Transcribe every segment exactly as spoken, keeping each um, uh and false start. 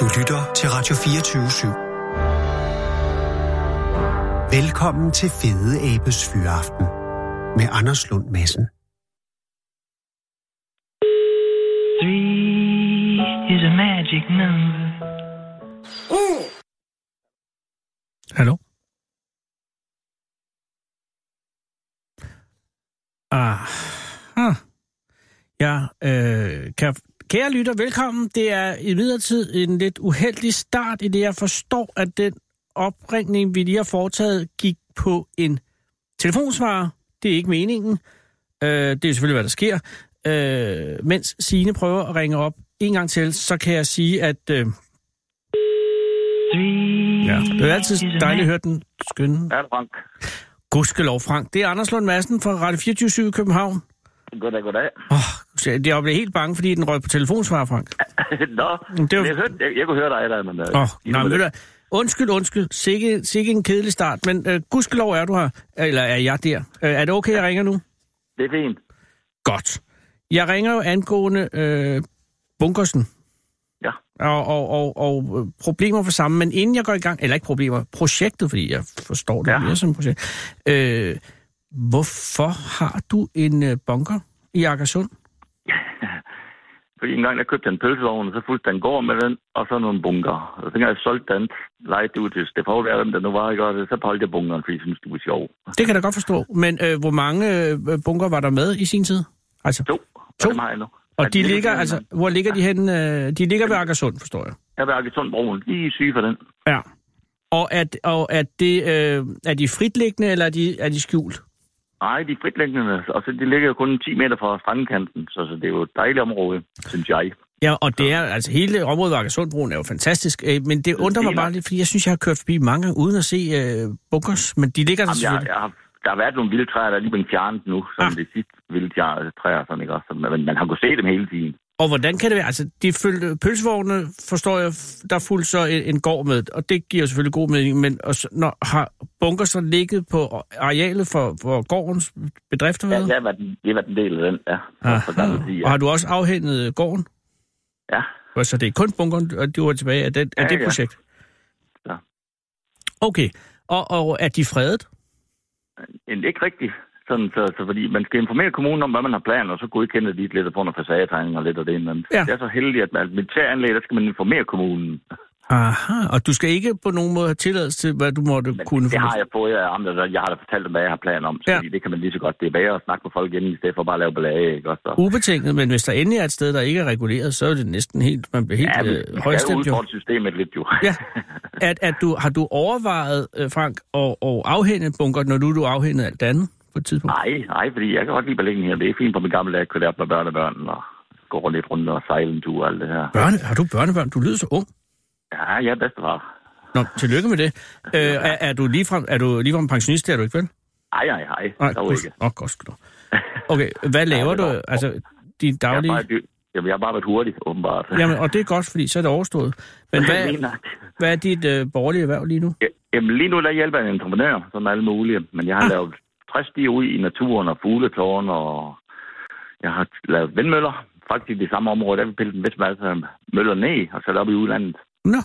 Du lytter til Radio fireogtyve syv. Velkommen til Fede Æbes Fyraften med Anders Lund Madsen. Three is a magic number. Mm. Hallo? Aha. Ja, øh, kan... Kære lytter, velkommen. Det er i midlertid en lidt uheldig start, i det jeg forstår, at den opringning, vi lige har foretaget, gik på en telefonsvarer. Det er ikke meningen. Øh, det er selvfølgelig, hvad der sker. Øh, mens Signe prøver at ringe op en gang til, så kan jeg sige, at... Øh... Ja, det er altid dejligt at høre den skønne. Ja, det er Frank. Gudskelov, Frank. Det er Anders Lund Madsen fra Radio fireogtyve syv i København. Goddag, goddag. Oh, jeg blev helt bange, fordi den røg på telefonsvarer, Frank. Nå, det var... jeg, hørte, jeg, jeg kunne høre dig eller andet. Oh, nej, men ved du, undskyld, undskyld. Sikke, sikke en kedelig start, men uh, gudskelov er du her, eller er jeg der. Uh, er det okay, jeg ringer nu? Det er fint. Godt. Jeg ringer jo angående uh, bunkersen. Ja. Og, og, og, og problemer for sammen, men inden jeg går i gang, eller ikke problemer, projektet, fordi jeg forstår det ja. mere som projekt. Uh, Hvorfor har du en bunker i Aggersund? Fordi en gang, jeg købte en pølsevogn, og så fulgte den gård med den, og så nogle bunker. Og så tænkte jeg, jeg solgte den, lejede ud til Stefan, hvem der nu var, ikke? Og så holdte jeg bunkeren, fordi jeg synes, det var sjov. Det kan jeg da godt forstå. Men øh, hvor mange bunker var der med i sin tid? Altså, to. To? Dem har jeg nu. Og de, de ligger, ligger altså, hvor ligger de henne? De ligger ved Aggersund, forstår jeg. Ja, ved Aggersundbroen. De er syge for den. Ja. Og er, og er, det, øh, er de fritliggende, eller er de, er de skjult? Nej, de er fritlæggende, og så de ligger jo kun ti meter fra strandkanten, så, så det er jo et dejligt område, synes jeg. Ja, og det er, altså hele området ved Aggersundbroen er jo fantastisk, men det undrer mig bare lidt, fordi jeg synes, jeg har kørt forbi mange gange uden at se øh, bunkers, men de ligger der selvfølgelig. Jeg, jeg har, der har været nogle vilde træer, der er lige blevet fjernet nu, som ah. det sidste vilde træer, sådan, ikke? Som, man, man har kunnet se dem hele tiden. Og hvordan kan det være? Altså, de fulgte pølsevogne, forstår jeg, der fulgte så en, en gård med, og det giver selvfølgelig god mening, men også, når, har bunker så ligget på arealet for, for gårdens bedrifter? Ja, det har været en del af den, ja. Tid, ja. Og har du også afhændet gården? Ja. Og så det er kun bunkeren, og du er tilbage af det, af ja, det projekt? Ja. Ja. Okay, og, og er de fredet? Egentlig ikke rigtigt. Sådan, så, så fordi man skal informere kommunen om, hvad man har planer, og så godkende de lidt på nogle facadetegninger og lidt af det andet. Ja. Det er så heldigt, at med et militæranlæg, der skal man informere kommunen. Aha, og du skal ikke på nogen måde have tilladelse til, hvad du måtte men kunne... Det har jeg på, jeg, jeg har da fortalt dem, hvad jeg har planer om, så ja. Det kan man lige så godt. Det er bedre at snakke med folk inden, i stedet for bare at lave ballage, ikke også? Ubetinget, men hvis der endelig er et sted, der ikke er reguleret, så er det næsten helt... Man bliver helt højstemt, ja, øh, højstemt jo. Ja, udfordret systemet lidt, jo. Ja, at, at du, har du overvejet, Frank, at, at afhænde bunker, når du, du afhændede alt andet? Nej, nej, fordi jeg kan godt lide Malene her. Det er fint på min gamle dag, at køre op med børnebørn og gå lidt rundt og sejle en tur og alt det her. Børne? Har du børnebørn? Du lyder så ung. Ja, jeg er bedstefar. Nå, tillykke med det. øh, er, er du ligefrem, er du ligefrem pensionist, er du ikke vel? Nej, nej, nej. Nej, dog ikke. Åh, godt skal du. Okay, hvad laver du? Altså, din daglige... Jeg Jamen, jeg har bare været hurtig, åbenbart. Jamen, og det er godt, fordi så er det overstået. Men hvad, hvad er dit øh, borgerlige erhverv lige nu? Jamen, lige nu er jeg hjælper en entreprenør, som er alle mulige, men jeg har ah. lavet træstier ude i naturen og fugletårn, og jeg har lavet vindmøller. Faktisk i det samme område, der vi pillet en vestmasse møller ned og sat op i udlandet. Nå.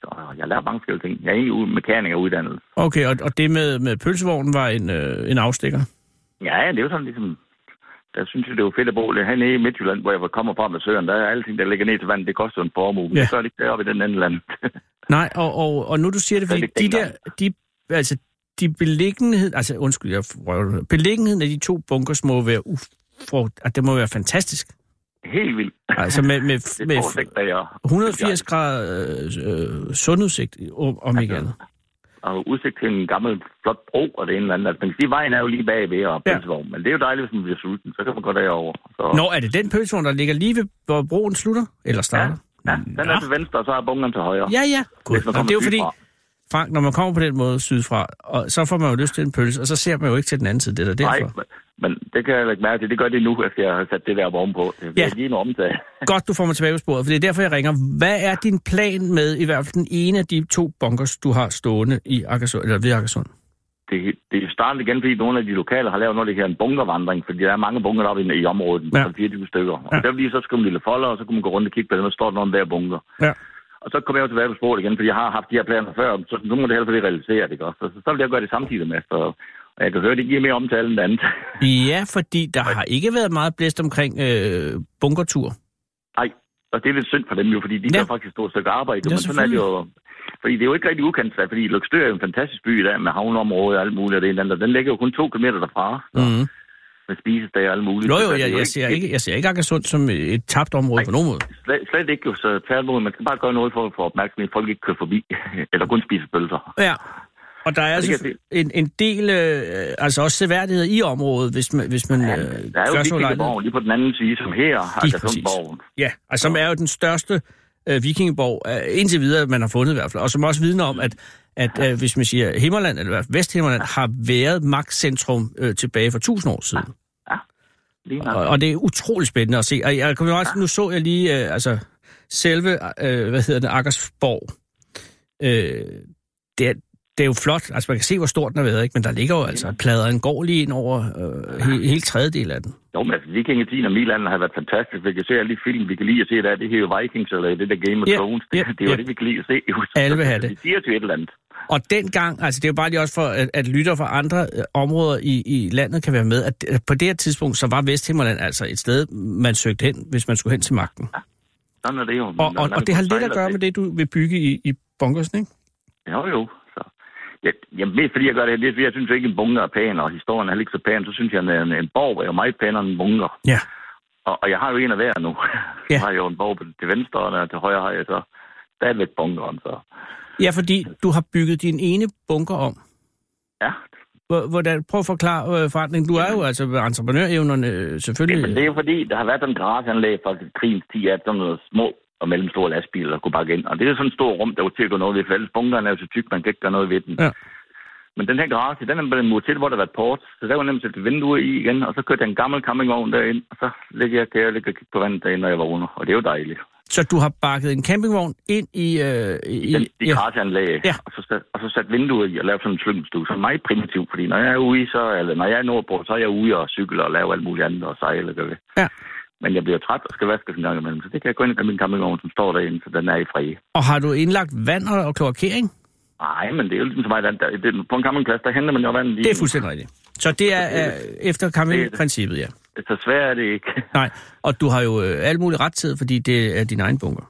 Så jeg lærer mange forskellige ting. Jeg er egentlig mekaniker uddannet. Okay, og, og det med, med pølsevognen var en, øh, en afstikker? Ja, det er jo sådan ligesom... Jeg synes, det er jo fedt at bo lidt hernede i Midtjylland, hvor jeg kommer fra med søren. Der er alle ting, der ligger ned til vandet. Det koster en formue. Ja. Så er det ikke deroppe i den anden land. Nej, og, og, og nu du siger det, fordi det de der... De, altså, De beliggenhed, altså undskyld, jeg røver, beliggenheden af de to bunkers må være ufor, at det må være fantastisk. Helt vildt. Altså med, med, med et hundrede og firs grader øh, sundudsigt om ikke andet. Og udsigt til en gammel flot bro og det ene eller andet. Man kan sige, vejen er jo lige bagved og pølsevogn, ja. Men det er jo dejligt, hvis man bliver sulten, så kan man gå derover. Så... Nå, er det den pølsevogn, der ligger lige ved, hvor broen slutter? Eller starter? Ja, ja. Den er til venstre, og så er bunkeren til højre. Ja, ja. God. Og det er jo fordi... Frank, når man kommer på den måde sydfra, og så får man jo lyst til en pølse, og så ser man jo ikke til den anden side, det der derfor. Nej, men det kan jeg ikke mærke til. Det gør det nu, at jeg har sat det der vogn på. Det er lige en omtale. Godt, du får mig tilbage på sporet, for det er derfor, jeg ringer. Hvad er din plan med i hvert fald den ene af de to bunkers, du har stående i Aggersund, eller ved Aggersund? Det, det startede igen, fordi nogle af de lokale har lavet noget, det her en bunkervandring, fordi der er mange bunker deroppe i, i området, ja. fireogtyve stykker. Og ja. Der ville så skrive en lille folder, og så kunne man gå rundt og kigge på dem, og så står der nogle der bunker. Ja. Og så kom jeg jo tilbage på sporet igen, fordi jeg har haft de her planer før, så nu må det heldigvis realisere det godt. Så, så vil jeg gøre det samtidig med, så og jeg kan høre, det giver mere omtale end andet. Ja, fordi der har ikke været meget blæst omkring øh, bunkertur. Nej, og det er lidt synd for dem jo, fordi de ja. har faktisk stort stykke arbejde. Ja, men sådan er det jo, fordi det er jo ikke rigtig ukendt, fordi Løgstør er jo en fantastisk by i dag med havneområde og alt muligt, og det andet. Den ligger jo kun to kilometer derfra. Mm-hmm. Med spisestager og alle mulige. Nå jo, jeg, jeg, ser ikke, jeg ser ikke Aggersund som et tabt område. Nej, på nogen måde. Slet, slet ikke jo, så tværtimod. Man skal bare gøre noget for at få opmærksomhed. Folk ikke kører forbi, eller kun spise pølser. Ja, og der er altså det, en, en del, øh, altså også seværdighed i området, hvis man, hvis man ja, øh, gør sådan noget. Der er jo vikingeborgen lige på den anden side, som her, Aggersundborgen. Ja, og som er jo den største øh, vikingeborg, øh, indtil videre, man har fundet i hvert fald. Og som også vidner om, at at øh, hvis man siger Himmerland, eller Vest-Himmerland, har været magtcentrum øh, tilbage for tusind år siden. Ja, ja. Og, og det er utrolig spændende at se. Og jeg, kom jo også, ja. Nu så jeg lige øh, altså, selve, øh, hvad hedder den, Aggersborg. Øh, det, er, det er jo flot. Altså, man kan se, hvor stort den har været, ikke? Men der ligger jo altså pladeren går lige ind over øh, he, hele tredjedel af den. Jo, men altså, vikingetiden og Middelalderen har været fantastisk. Vi kan se alle de film, vi kan lide at se, der er det her Vikings, eller det der Game of yeah, Thrones. Det, yeah, det er jo yeah. det, vi kan lide at se. Alle vil have det. De siger til et eller andet. Og dengang, altså det er jo bare lige også for, at, at lytter fra andre øh, områder i, i landet kan være med, at, at på det her tidspunkt, så var Vesthimmerland altså et sted, man søgte hen, hvis man skulle hen til magten. Ja, sådan er det jo. Og, og, og, og det har lidt at gøre med det, du vil bygge i, i bunkersen, ikke? Jo, jo. Så. Jeg, jeg ved, fordi jeg gør det her, fordi jeg synes ikke, en bunker er pæn, og historien er ikke så pæn, så synes jeg, at en, en borg er jo meget pænere end en bunker. Ja. Og, og jeg har jo en af hver nu. Ja. Jeg har jo en borg til venstre, og til højre har jeg så stadigvæk bunkeren, så... Ja, fordi du har bygget din ene bunker om. Ja. Hvordan, prøv at forklare forretningen. Du er jo altså entreprenørevnerne selvfølgelig. Ja, men det er jo fordi, der har været sådan en garageanlæg fra krigens ti, at sådan noget små og mellemstore lastbiler, der kunne bakke ind. Og det er sådan et stort rum, der var til at gøre noget ved fælles. Bunkeren er jo så tyk, man kan ikke gøre noget ved den. Ja. Men den her garage, den er blevet muret til, hvor der har været port. Så der var nemt sætte vinduer i igen, og så kørte jeg en gammel campingvogn derind, og så ligger jeg, kan jeg ligge og kigge på vandet derinde, når jeg vågner. Og det er jo dejligt. Så du har bakket en campingvogn ind i... Øh, I, i, i kartanlæg, ja. og, så, og så sat vinduet i og lavet sådan en slyngelstue. Så meget primitivt, fordi når jeg er ude, så, eller når jeg er nordpå, så er jeg ude og cykler og laver alt muligt andet og sejler. Gør ja. Men jeg bliver træt og skal vaske sådan gang imellem, så det kan jeg gå ind i min campingvogn, som står derinde, så den er i frie. Og har du indlagt vand og kloakering? Nej, men det er jo ligesom så meget vand. Der, det, på en campingplads, der henter man jo vand lige... Det er fuldstændig rigtigt. Så det er øh, efter campingprincippet, ja. Så svært er det ikke. Nej, og du har jo øh, alt muligt rettid, fordi det er din egen bunker.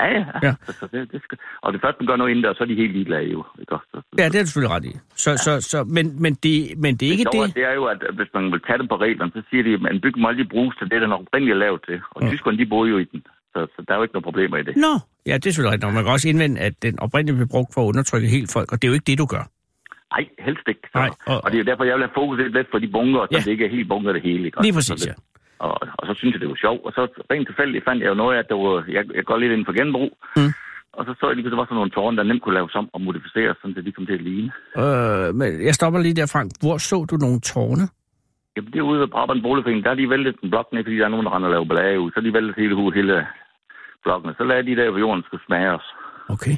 Ja, ja. ja. Så det, det skal... Og det første, man gør noget inden, så er de helt ligeglade jo. Ikke? Så, så... Ja, det er du selvfølgelig ret i. Så, ja. så, så, men, men, det, men det er ikke det. Det, det er jo, at hvis man vil tage det på reglerne, så siger de, at en bygge må aldrig bruges til det, der er oprindeligt lavet til. Og ja. Tyskerne, de boede jo i den. Så, så der er jo ikke nogen problemer i det. Nå, ja, det er selvfølgelig rigtigt. Man kan også indvende, at den oprindeligt bliver brugt for at undertrykke helt folk, og det er jo ikke det, du gør. Nej, helst ikke. Nej, og, og det er jo derfor, jeg vil have fokuset lidt på de bunker, så ja. Det ikke er helt bunker det hele. Ikke? Lige præcis, ja. Og, og så synes jeg, det var sjovt. Og så rent tilfældigt fandt jeg jo noget af, at der var, jeg, jeg går lidt inden for genbrug. Mm. Og så så jeg lige, at der var sådan nogle tårne, der nemt kunne laves om og modificeres, sådan at de kom til at ligne. Øh, men jeg stopper lige der, Frank. Hvor så du nogle tårne? Jamen, det er ude af Brabrand-Boligforeningen. Der er de væltet en blok ned, fordi der er nogen, der render og laver blage ud. Så de væltet hele huet, hele blokken. Så lader de der, hvor jorden skal smage os. Okay.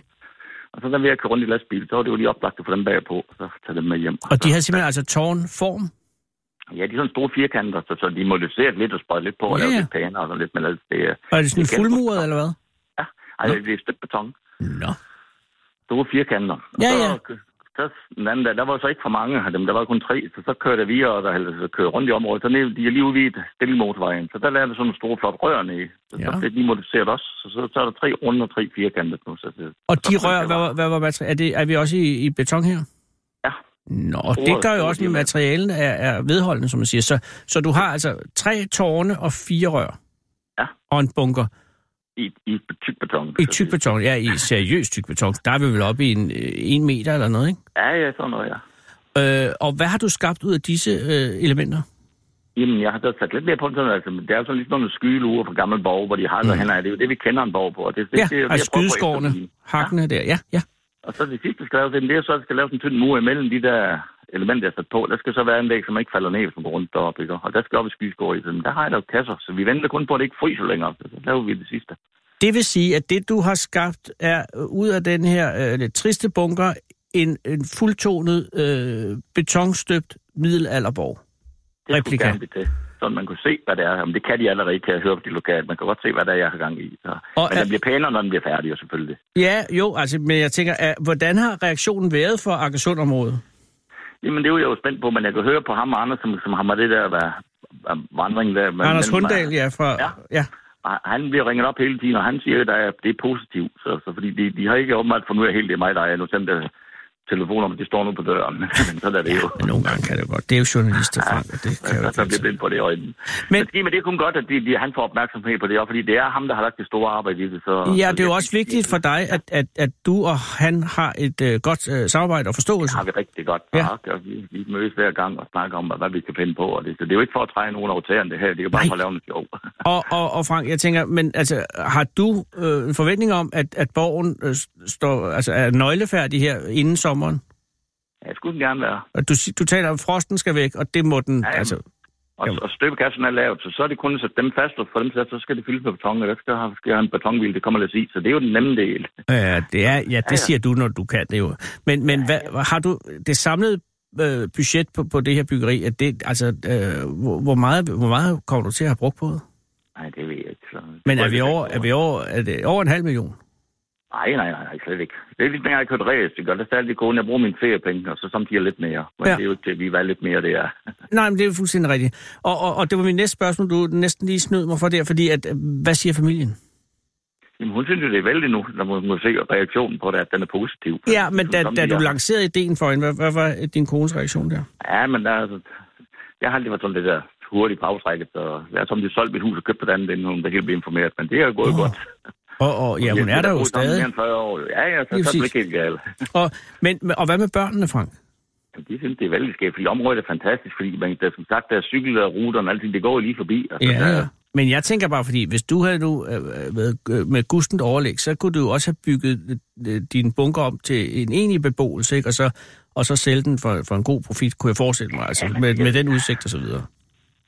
Og så da vi har kørt rundt i lastbil, så var det jo lige oplagt at få dem bagpå, og så tage dem med hjem. Og de havde simpelthen altså tårnform? Ja, de er sådan store firkanter, så, så de modificerede lidt og sprøjte lidt på, og ja, lavede ja. Lidt pæner og sådan lidt. Men altså, det, og er det sådan det fuldmuret, eller hvad? Ja, altså, det er et stykke beton. Nå. Store firkanter. Og ja, ja. Så, så den anden dag, der var så ikke for mange af dem, der var kun tre, så så kørte vi og der altså, kørte rundt i området, så ned, de er lige ude i et stille motorvejen, så der lavede sådan nogle store flot rør nede. Så, ja. Så blev de modificeret også, så, så, så er der tre runde og tre firkantet nu. Så, så, og de så, rør, hvad var, hvad var materiale? Er, det, er vi også i, i beton her? Ja. Nå, og det gør jo også, at materialen er, er vedholdende, som man siger. Så, så du har altså tre tårne og fire rør? Ja. Og en bunker? I, i tyk beton. I tyk beton, ja, i seriøst tyk beton. Der er vi vel oppe i en, en meter eller noget, ikke? Ja, ja, sådan noget, ja. Øh, og hvad har du skabt ud af disse øh, elementer? Jamen, jeg har da sat lidt mere på sådan, altså, det er jo sådan lidt nogle skydeluger på gammel borg, hvor de hakker mm. hen, det er jo det, vi kender en borg på. Og det, det, ja, det, det, altså skydeskårene, hakkene ja. Der, ja, ja. Og så det sidste, skal laves, det er så, at der skal laves en tynd mur imellem de der elementer, jeg har sat på. Der skal så være en væg, som ikke falder ned, som går rundt deroppe, ikke? Og der skal op i skydeskåret. Der har jeg da kasser, så vi venter kun på, at det ikke fryser længere. Så laver vi det sidste. Det vil sige, at det, du har skabt, er ud af den her øh, lidt triste bunker, en, en fuldtonet, øh, betonstøbt middelalderborg. Det replikant. Skulle gerne blive det. så man kunne se, hvad det er. Men det kan de allerede, kan jeg høre på de lokale. Man kan godt se, hvad der er, jeg har gang i. Så. Og, men den bliver pænere, når den bliver færdig, jo, selvfølgelig. Ja, jo, altså, men jeg tænker, at, hvordan har reaktionen været for Aggersundområdet? Jamen, det er jo jeg jo spændt på, men jeg kan høre på ham og Anders, som, som har med det der hvad, vandring der. Med, Anders Lund Madsen, ja, fra... Ja. ja. Han bliver ringet op hele tiden, og han siger, at det er positivt. Så, så, fordi de, de har ikke åbenbart fundet ud af helt, det er mig, der er nu sendt det. Telefonnummer, de står nu på døren, men sådan er det ja, jo. Men nogle gange kan det godt. Det er jo journalister, Frank, ja, det kan ja, jo så bliver blind på det øjne. Men, men, men det er kun godt, at de, de, han får opmærksomhed på det, og fordi det er ham, der har lagt det store arbejde i det. Så, ja, så det er jo også det, vigtigt for dig, at, at, at du og han har et øh, godt øh, samarbejde og forståelse. Det har vi rigtig godt, Frank, ja. Og vi, vi mødes hver gang og snakker om, hvad vi skal pinde på. Og det. Så det er jo ikke for at træne nogen over tæerne, det her. Det er jo bare Nej. for at lave noget sjov. og, og, og Frank, jeg tænker, men altså, har du øh, en forventning om, at, at borgen øh, står, altså, er nøglefærdig her inden som sommeren. Ja, det skulle den gerne være. Og du, du taler om, at frosten skal væk, og det må den... Ja, altså, og, og støbekassen er lavet, så, så er det kun at sætte dem fast, og for dem så skal det fyldes med beton, og der skal have, skal have en betonhvile, det kommer lidt i, så det er jo den nemme del. Ja, det, er, ja, det ja, siger ja. du, når du kan det jo. Men, men ja, ja. Hvad, har du det samlede øh, budget på, på det her byggeri? At det, altså, øh, hvor, hvor, meget, hvor meget kommer du til at have brugt på det? Nej, det ved jeg ikke. Så det men er vi, over, er vi over, er det over en halv million? Nej, nej, nej, slet ikke. Det er lidt mere, jeg har kørt ræs, ikke? Og det er stadig kun, jeg bruger mine feriepenge, og så samtidig lidt mere. Men ja. det er jo ikke det, vi var lidt mere, det er. Nej, men det er jo fuldstændig rigtigt. Og, og, og det var min næste spørgsmål, du næsten lige snød mig for der, fordi at, hvad siger familien? Jamen, hun synes jo, det er vældig nu, når man må se reaktionen på det, at den er positiv. Ja, men da, da du lancerede ideen for hende, hvad, hvad var din kones reaktion der? Ja, men altså, jeg har aldrig været sådan det der hurtigt bagtrækket, og jeg har som de solgte mit hus og købt på det andet, inden hun der helt blev informeret, men det er jo gået oh. godt. Og, og ja, hun er der jo stadig. Ja, ja, så, så er det ikke helt galt. og, men, og hvad med børnene, Frank? Jamen, de synes, det er vældig skæft, fordi området er fantastisk, fordi man, der, som sagt, der er cykel og ruter og alting, det går lige forbi. Og så, ja, der... men jeg tænker bare, fordi hvis du havde nu øh, været øh, med gustent overlæg, så kunne du jo også have bygget øh, din bunker om til en egentlig beboelse, ikke? Og, så, og så sælge den for, for en god profit, kunne jeg forestille mig, altså, ja, med, med den udsigt og så videre.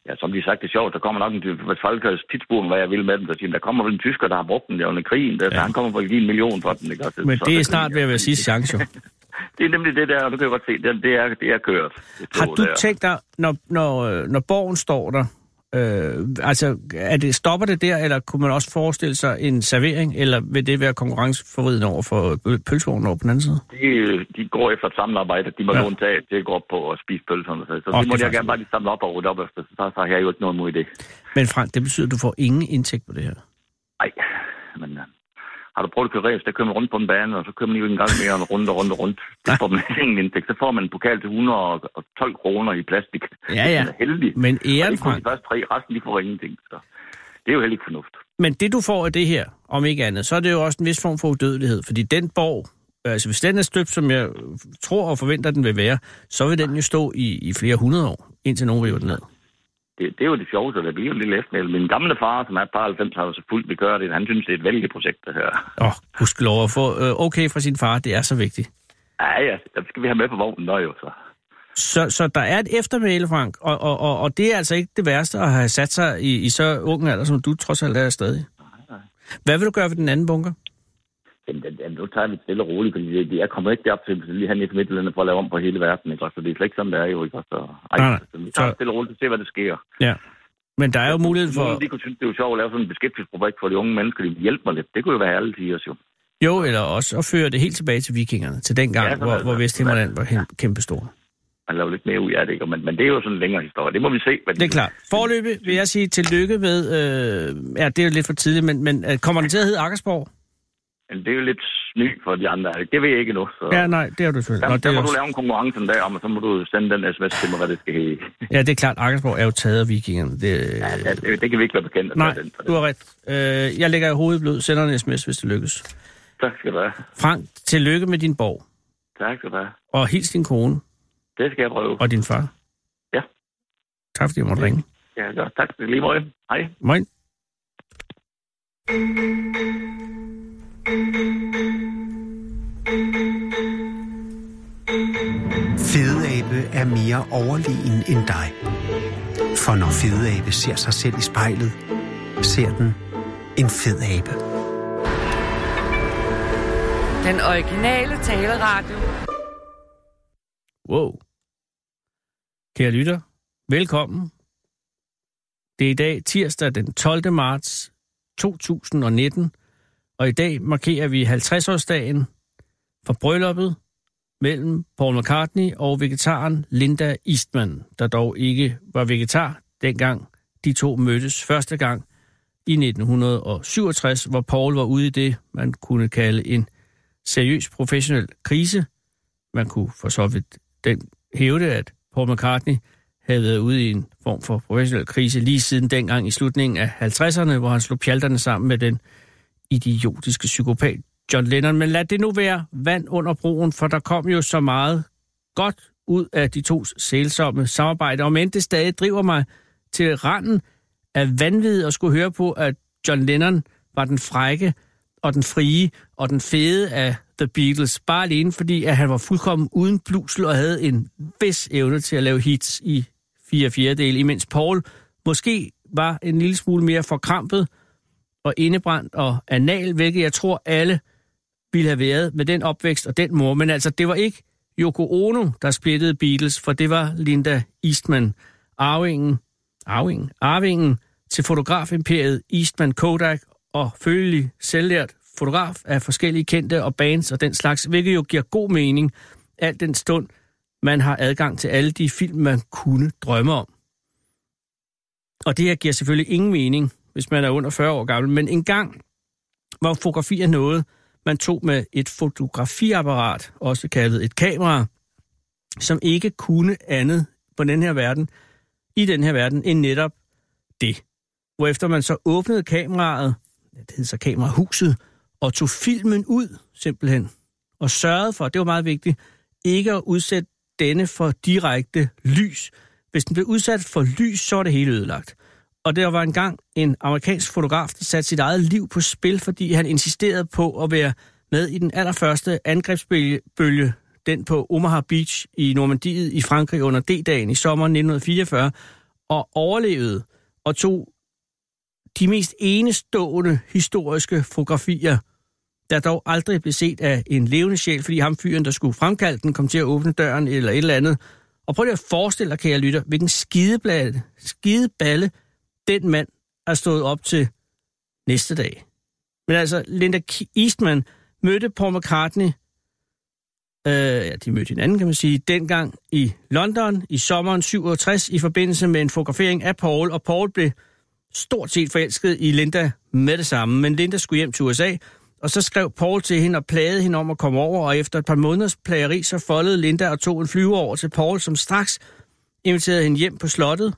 Ja, som de sagt, det er sjovt, der kommer nok en tysker, tidsbuen, hvad jeg vil med dem, der siger, der kommer en tysker, der har brugt den, der under krigen, der, ja. han kommer for lige en million for den, ikke? Så, men det er snart ved at være sidste chance, jo. Det er nemlig det der, og du kan jo godt se, det, det, er, det er kørt. Det har du der. tænkt dig, når, når, når borgen står der, øh, altså er det, stopper det der, eller kunne man også forestille sig en servering, eller vil det være konkurrenceforvridende over for pølsevognen over på den anden side? De, de går efter et samarbejde, de må ja. låne tag til at gå op på at spise pølserne. Så, så okay, de må jeg gerne bare lige samle op og rydde op efter, så, så har jeg jo ikke noget mod det. Men Frank, det betyder, at du får ingen indtægt på det her? Nej, men... Har du prøvet at køre ræs, der kører man rundt på en bane, og så kører man lige en gang mere rundt og rundt og rundt. Og rundt. Det får man ingen indtægt. Så får man en pokal til et hundrede og tolv kroner i plastik. Ja, ja. Det er heldig. Men æren, det kun de første tre, resten de får ingenting. Så det er jo heller ikke fornuft. Men det du får af det her, om ikke andet, så er det jo også en vis form for udødelighed. Fordi den borg, altså hvis den er støbt, som jeg tror og forventer, den vil være, så vil den jo stå i, i flere hundrede år, indtil nogen river den ned. Det, det er jo det sjove, så der bliver en lille eftermæl. Min gamle far, som er et par halvfems, har jo så fuldt begørt det. Han synes, det er et vældig projekt, det her. Åh, oh, husk lov at få øh, okay fra sin far. Det er så vigtigt. Ja, ja. Det skal vi have med på vognen, der jo så. Så, så der er et eftermæle, Frank. Og, og, og, og det er altså ikke det værste at have sat sig i, i så unge alder, som du trods alt er stadig. Nej, nej. Hvad vil du gøre ved den anden bunker? Jamen, nu tager vi det stille og roligt, fordi jeg kommer ikke derop til lige hernede til Midtjylland for at lave om på hele verden, ikke? Så det er slet ikke sådan, det er jo, ikke? Så, ej, nej, nej. Så vi tager det stille og roligt til at se, hvad der sker. Ja, men der er jo mulighed for... De kunne synes, det er jo sjovt at lave sådan en beskæftigelsesprojekt for de unge mennesker, de hjælper mig lidt. Det kunne jo være ærligt i os jo. Jo, eller også at føre det helt tilbage til vikingerne, til den gang, ja, hvor, hvor Vest-Himmerland var ja. kæmpestor. Man laver lidt mere ud af det, ikke? Men, men det er jo sådan en længere historie. Det må vi se. Hvad det, det er klart. Forløbig vil jeg sige tillykke med... Øh, ja, det er jo lidt for tidligt, men, men kommer den til at hedde Aggersborg? Det er jo lidt sny for de andre. Det ved jeg ikke nu. Så... Ja, nej, det har du selvfølgelig. Der, Nå, der det må også... du lave en konkurrence der, og så må du sende den sms til mig, hvad det skal hedde. Ja, det er klart. Aggersborg er jo taget af vikingerne. Det... Ja, ja det, det kan vi ikke være bekendt. Nej, den for det. Du har ret. Øh, jeg lægger i hovedet blød. Sender en sms, hvis det lykkes. Tak skal du have. Frank, tillykke med din borg. Tak skal du have. Og hils din kone. Det skal jeg prøve. Og din far. Ja. Tak fordi jeg måtte ringe. Ja, godt. Tak. Lige måde. Hej. Moin. Fedeabe er mere overlegen end dig. For når fedeabe ser sig selv i spejlet, ser den en fedeabe. Den originale taleradio. Wow. Kære lytter, velkommen Det er i dag tirsdag den tolvte marts to tusind nitten, og i dag markerer vi halvtreds-årsdagen for brylluppet mellem Paul McCartney og vegetaren Linda Eastman, der dog ikke var vegetar, dengang de to mødtes første gang i nitten syvogtres, hvor Paul var ude i det, man kunne kalde en seriøs professionel krise. Man kunne for så vidt den hævde, at Paul McCartney havde været ude i en form for professionel krise lige siden dengang i slutningen af halvtredserne, hvor han slog pjalterne sammen med den idiotiske psykopat John Lennon. Men lad det nu være vand under broen, for der kom jo så meget godt ud af de tos sælsomme samarbejde, og men det stadig driver mig til randen af vanvid at skulle høre på, at John Lennon var den frække og den frie og den fede af The Beatles, bare alene fordi, at han var fuldkommen uden blusel og havde en vis evne til at lave hits i fire fjerdedel, imens Paul måske var en lille smule mere forkrampet og indebrændt og anal, hvilket jeg tror alle ville have været med den opvækst og den mor. Men altså, det var ikke Yoko Ono, der splittede Beatles, for det var Linda Eastman, arvingen, arvingen, arvingen til fotografimperiet Eastman Kodak og følgelig selvlært fotograf af forskellige kendte og bands og den slags, hvilket jo giver god mening alt den stund, man har adgang til alle de film, man kunne drømme om. Og det her giver selvfølgelig ingen mening, hvis man er under fyrre år gammel, men engang var fotografi af noget, man tog med et fotografiapparat, også kaldet et kamera, som ikke kunne andet på den her verden, i den her verden, end netop det. Hvorefter man så åbnede kameraet, det hed så kamerahuset, og tog filmen ud, simpelthen, og sørgede for, det var meget vigtigt, ikke at udsætte denne for direkte lys. Hvis den blev udsat for lys, så var det hele ødelagt. Og der var engang en amerikansk fotograf, der satte sit eget liv på spil, fordi han insisterede på at være med i den allerførste angrebsbølge, den på Omaha Beach i Normandiet i Frankrig under D-dagen i sommeren nitten fireogfyrre, og overlevede og tog de mest enestående historiske fotografier, der dog aldrig blev set af en levende sjæl, fordi ham fyren, der skulle fremkalde den, kom til at åbne døren eller et eller andet. Og prøv lige at forestille dig, kære lytter, hvilken skideballe, skideballe den mand er stået op til næste dag. Men altså, Linda Eastman mødte Paul McCartney, øh, ja, de mødte hinanden, kan man sige, dengang i London i sommeren syvogtres i forbindelse med en fotografering af Paul, og Paul blev stort set forelsket i Linda med det samme, men Linda skulle hjem til U S A, og så skrev Paul til hende og plagede hende om at komme over, og efter et par måneders plageri, så foldede Linda og tog en flyver over til Paul, som straks inviterede hende hjem på slottet,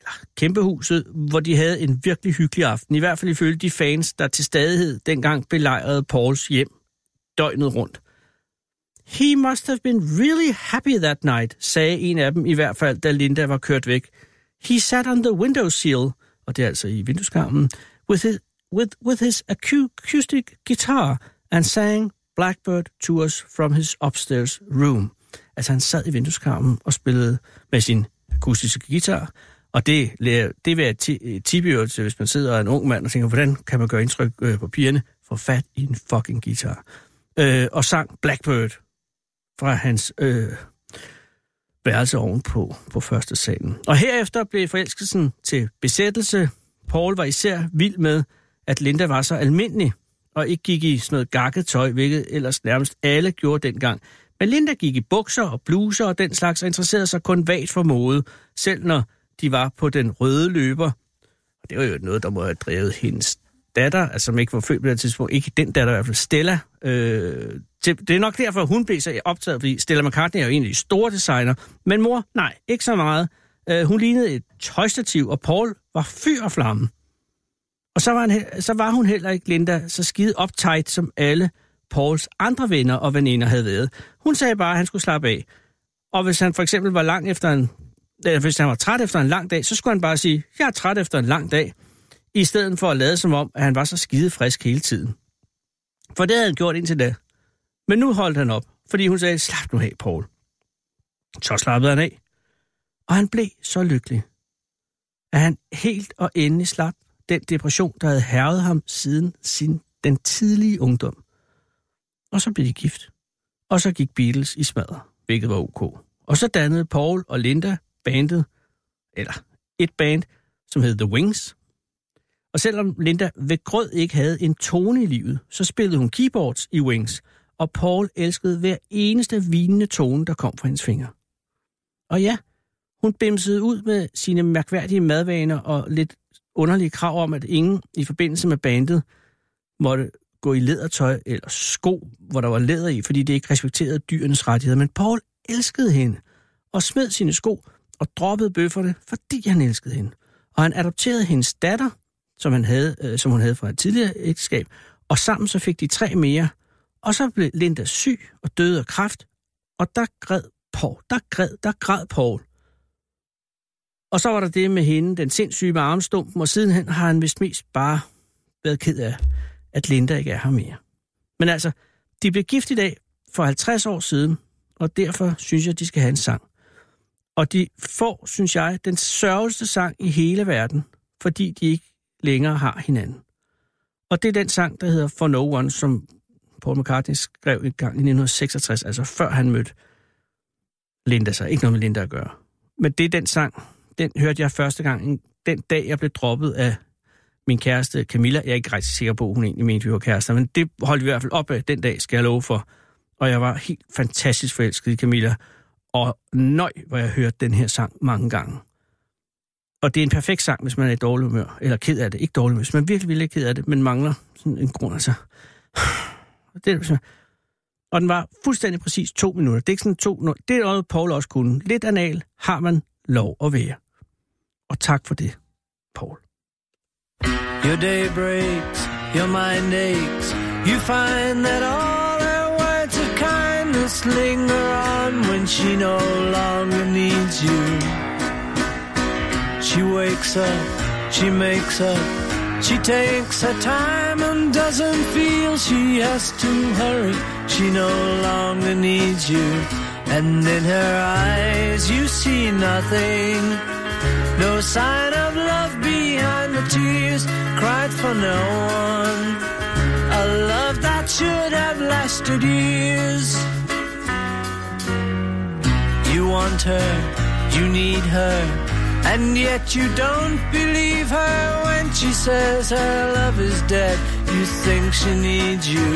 eller kæmpehuset, hvor de havde en virkelig hyggelig aften, i hvert fald ifølge de fans, der til stadighed dengang belejrede Pauls hjem døgnet rundt. He must have been really happy that night, sagde en af dem i hvert fald, da Linda var kørt væk. He sat on the window sill, og det er altså i vindueskarmen, with his, with, with his acoustic guitar and sang Blackbird to us from his upstairs room. Altså han sad i vindueskarmen og spillede med sin akustiske guitar, og det, det vil jeg tippe til, hvis man sidder en ung mand og tænker, hvordan kan man gøre indtryk på pigerne? Få fat i en fucking guitar. Øh, og sang Blackbird fra hans øh, værelse ovenpå på første salen. Og herefter blev forelskelsen til besættelse. Paul var især vild med, at Linda var så almindelig, og ikke gik i sådan noget gakket tøj, hvilket ellers nærmest alle gjorde dengang. Men Linda gik i bukser og bluser og den slags, og interesserede sig kun vagt for mode, selv når de var på den røde løber. Og det var jo noget, der må have drevet hendes datter, altså som ikke var født på det tidspunkt, ikke den datter, i hvert fald Stella. Øh, det er nok derfor, hun blev så optaget, fordi Stella McCartney er jo egentlig stor designer. Men mor, nej, ikke så meget. Øh, hun lignede et tøjstativ, og Paul var fyr og flamme. Og så var, han, så var hun heller ikke, Linda, så skide optight, som alle Pauls andre venner og veninder havde været. Hun sagde bare, at han skulle slappe af. Og hvis han for eksempel var langt efter en Hvis han var træt efter en lang dag, så skulle han bare sige, jeg er træt efter en lang dag, i stedet for at lade som om, at han var så skide frisk hele tiden. For det havde han gjort indtil da. Men nu holdt han op, fordi hun sagde, slap nu af, Paul. Så slappede han af. Og han blev så lykkelig, at han helt og endelig slap den depression, der havde hærget ham siden sin, den tidlige ungdom. Og så blev de gift. Og så gik Beatles i smadret, hvilket var ok. Og så dannede Paul og Linda bandet, eller et band, som hed The Wings. Og selvom Linda ved grød ikke havde en tone i livet, så spillede hun keyboards i Wings, og Paul elskede hver eneste vinende tone, der kom fra hendes fingre. Og ja, hun bimsede ud med sine mærkværdige madvaner og lidt underlige krav om, at ingen i forbindelse med bandet måtte gå i lædertøj eller sko, hvor der var læder i, fordi det ikke respekterede dyrenes rettigheder. Men Paul elskede hende og smed sine sko og droppede bøfferne, fordi han elskede hende. Og han adopterede hendes datter, som, han havde, øh, som hun havde fra et tidligere ægteskab, og sammen så fik de tre mere. Og så blev Linda syg og døde af kræft, og der græd Paul, der græd, der græd Paul. Og så var der det med hende, den sindssyge med armstumpen, og sidenhen har han vist mest bare været ked af, at Linda ikke er her mere. Men altså, de blev gift i dag for halvtreds år siden, og derfor synes jeg, de skal have en sang. Og de får, synes jeg, den sørgeligste sang i hele verden, fordi de ikke længere har hinanden. Og det er den sang, der hedder For No One, som Paul McCartney skrev en gang i nitten seksogtres, altså før han mødte Linda, så ikke noget med Linda at gøre. Men det er den sang, den hørte jeg første gang, den dag jeg blev droppet af min kæreste Camilla. Jeg er ikke rigtig sikker på, hun egentlig mente, vi var kærester, men det holdt vi i hvert fald op af den dag, skal jeg love for. Og jeg var helt fantastisk forelsket i Camilla, og nøj, hvor jeg hørte den her sang mange gange. Og det er en perfekt sang, hvis man er i dårlig humør, eller ked af det, ikke dårlig humør, hvis man virkelig, virkelig er ked af det, men mangler sådan en grund af sig. Det, og den var fuldstændig præcis to minutter. Det er ikke sådan to minutter. Det er noget, Poul også kunne. Lidt anal har man lov at være. Og tak for det, Poul. Your day breaks, your mind aches. You find that all her words of kindness linger on when she no longer needs you. She wakes up, she makes up. She takes her time and doesn't feel she has to hurry. She no longer needs you. And in her eyes you see nothing. No sign of love behind the tears cried for no one. A love that should have lasted years. You want her, you need her. And yet you don't believe her when she says her love is dead. You think she needs you.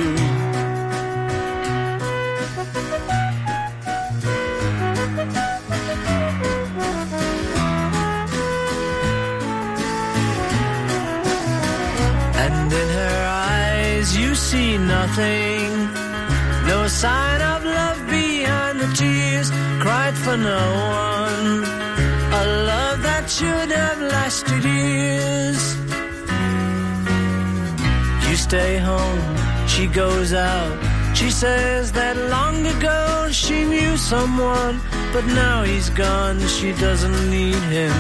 And in her eyes you see nothing. No sign of love behind the tears cried for no one. A love that should have lasted years. You stay home, she goes out. She says that long ago she knew someone, but now he's gone, she doesn't need him.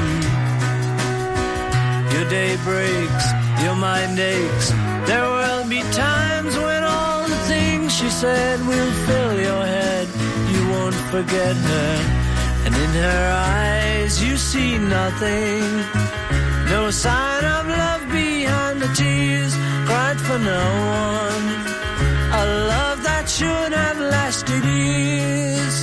Your day breaks, your mind aches. There will be times when all the things she said will fill your head. You won't forget her. And in her eyes you see nothing. No sign of love behind the tears cried for no one. A love that should have lasted years.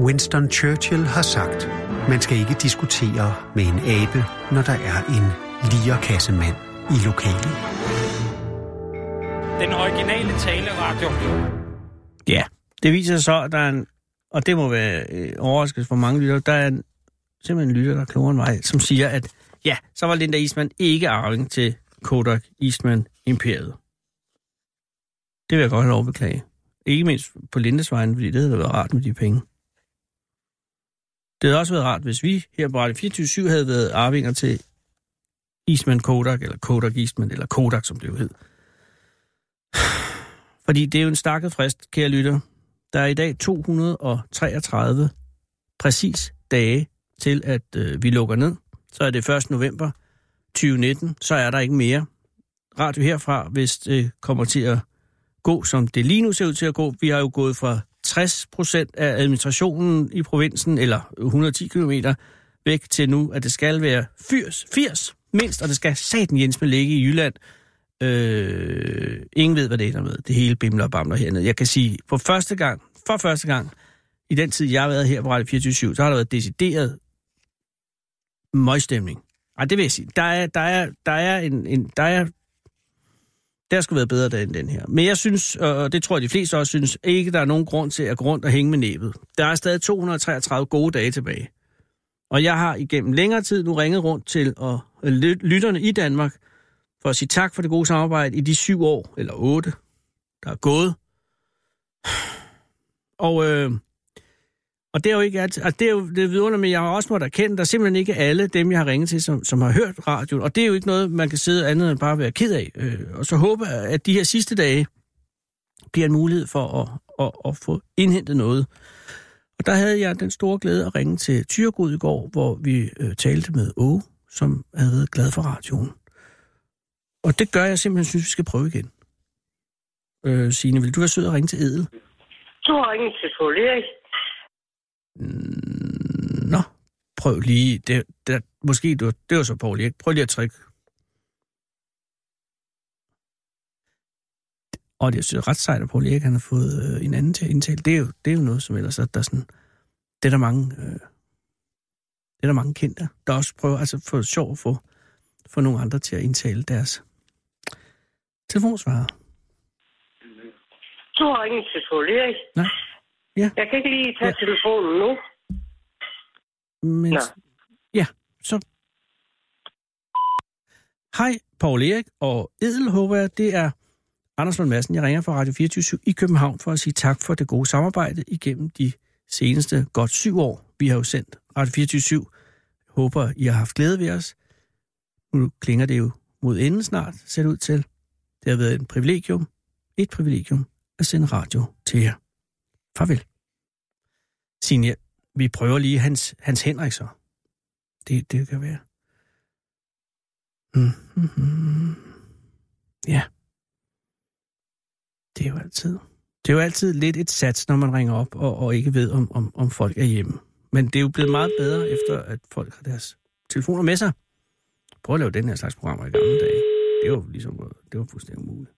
Winston Churchill har sagt, man skal ikke diskutere med en abe, når der er en lirekassemand i lokalet. Den originale taleradio. Ja, det viser sig så, at der er en, og det må være øh, overraskelse for mange lytter, der er en, simpelthen en lytter, der er klogere end mig, som siger, at ja, så var Linda Eastman ikke arving til Kodak Eastman Imperiet. Det vil jeg godt have lov at beklage. Ikke mindst på Lindas vejen, fordi det havde været rart med de penge. Det havde også været rart, hvis vi her på Radio fireogtyve syv havde været arvinger til Eastman Kodak, eller Kodak Eastman, eller Kodak, som det jo hed. Fordi det er jo en stakket frist, kære lytter. Der er i dag to hundrede og treogtredive præcis dage til, at øh, vi lukker ned. Så er det første november tyve nitten, så er der ikke mere radio herfra, hvis det kommer til at gå, som det lige nu ser ud til at gå. Vi har jo gået fra tres procent af administrationen i provinsen, eller et hundrede og ti kilometer væk til nu, at det skal være firs, firs mindst, og det skal satan Jens med ligge i Jylland. Øh, ingen ved, hvad det ender med. Det hele bimler og bamler hernede. Jeg kan sige, på første gang, for første gang i den tid, jeg har været her på Radio fireogtyve syv, så har der været decideret møgstemning. Ej, det vil jeg sige. Der er, der er, der er en, en, der er, der skulle være bedre dag end den her. Men jeg synes, og det tror jeg de fleste også synes, ikke der er nogen grund til at gå rundt og hænge med næbet. Der er stadig to hundrede og treogtredive gode dage tilbage. Og jeg har igennem længere tid nu ringet rundt til og lytterne i Danmark for at sige tak for det gode samarbejde i de syv år, eller otte, der er gået. Og, øh, og det er jo ikke altid, altså det er jo det vidunderligt, men jeg har også måttet erkende, der er simpelthen ikke alle dem, jeg har ringet til, som, som har hørt radioen. Og det er jo ikke noget, man kan sidde andet end bare være ked af. Øh, og så håber jeg, at de her sidste dage bliver en mulighed for at, at, at få indhentet noget. Og der havde jeg den store glæde at ringe til Thyregod i går, hvor vi øh, talte med Åge, som havde været glad for radioen. Og det gør jeg simpelthen, synes vi skal prøve igen. Øh, Signe, vil du være sød at ringe til Edel? Du har ringet til Poul Erik. Mm, nå, prøv lige. Det, det, måske du, det var så Poul Erik. Prøv lige at trykke. Og det er jo ret sejt, at Poul Erik han har fået øh, en anden til at indtale. Det er, jo, det er jo noget, som ellers er der sådan... Det er der mange... Øh, det er der mange kendte, der også prøver altså for sjov at få, få nogle andre til at indtale deres telefonsvarer. Du har ingen til Poul Erik. Nej. Ja. Jeg kan ikke lige tage ja. telefonen nu. Men... Nå. Ja, så... Hej, Poul Erik og Edel, håber jeg. Det er Anders Lund Madsen. Jeg ringer fra Radio fireogtyve syv i København for at sige tak for det gode samarbejde igennem de seneste godt syv år, vi har jo sendt Radio fireogtyve syv. Jeg håber, I har haft glæde ved os. Nu klinger det jo mod enden snart, ser det ud til. Det har været en privilegium. Et privilegium at sende radio til jer. Farvel. Signe, vi prøver lige Hans, Hans Henrik så. Det, det kan være. Mm-hmm. Ja. Det er jo altid. Det er jo altid lidt et sats, når man ringer op og, og ikke ved, om, om, om folk er hjemme. Men det er jo blevet meget bedre, efter at folk har deres telefoner med sig. Prøv at lave den her slags programmer i gamle dage. Det var ligesom, det var fuldstændig umuligt.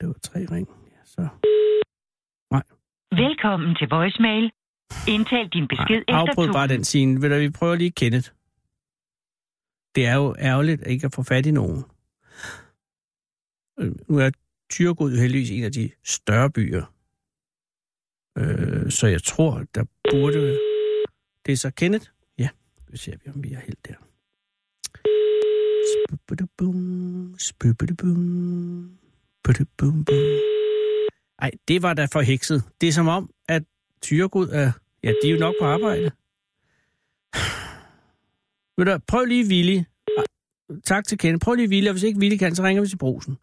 Det var tre ring. Ja, så. Nej. Velkommen til voicemail. Indtal din besked Nej, efter to. Afbryd bare den scene. Vil du, vi prøver lige Kenneth. Det er jo ærgerligt ikke at få fat i nogen. Nu er Thyregod heldigvis en af de større byer. Øh, så jeg tror, der burde... Det er så Kenneth. Ja, vi ser, om vi er helt der. Spubudubum, spubudubum, budubum, bum. Ej, det var da forhekset. Det er som om, at Thyregod er... Ja, de er jo nok på arbejde. Ved du, prøv lige Vili. Tak til Kenneth. Prøv lige Vili, og hvis ikke Vili kan, så ringer vi til Brugsen.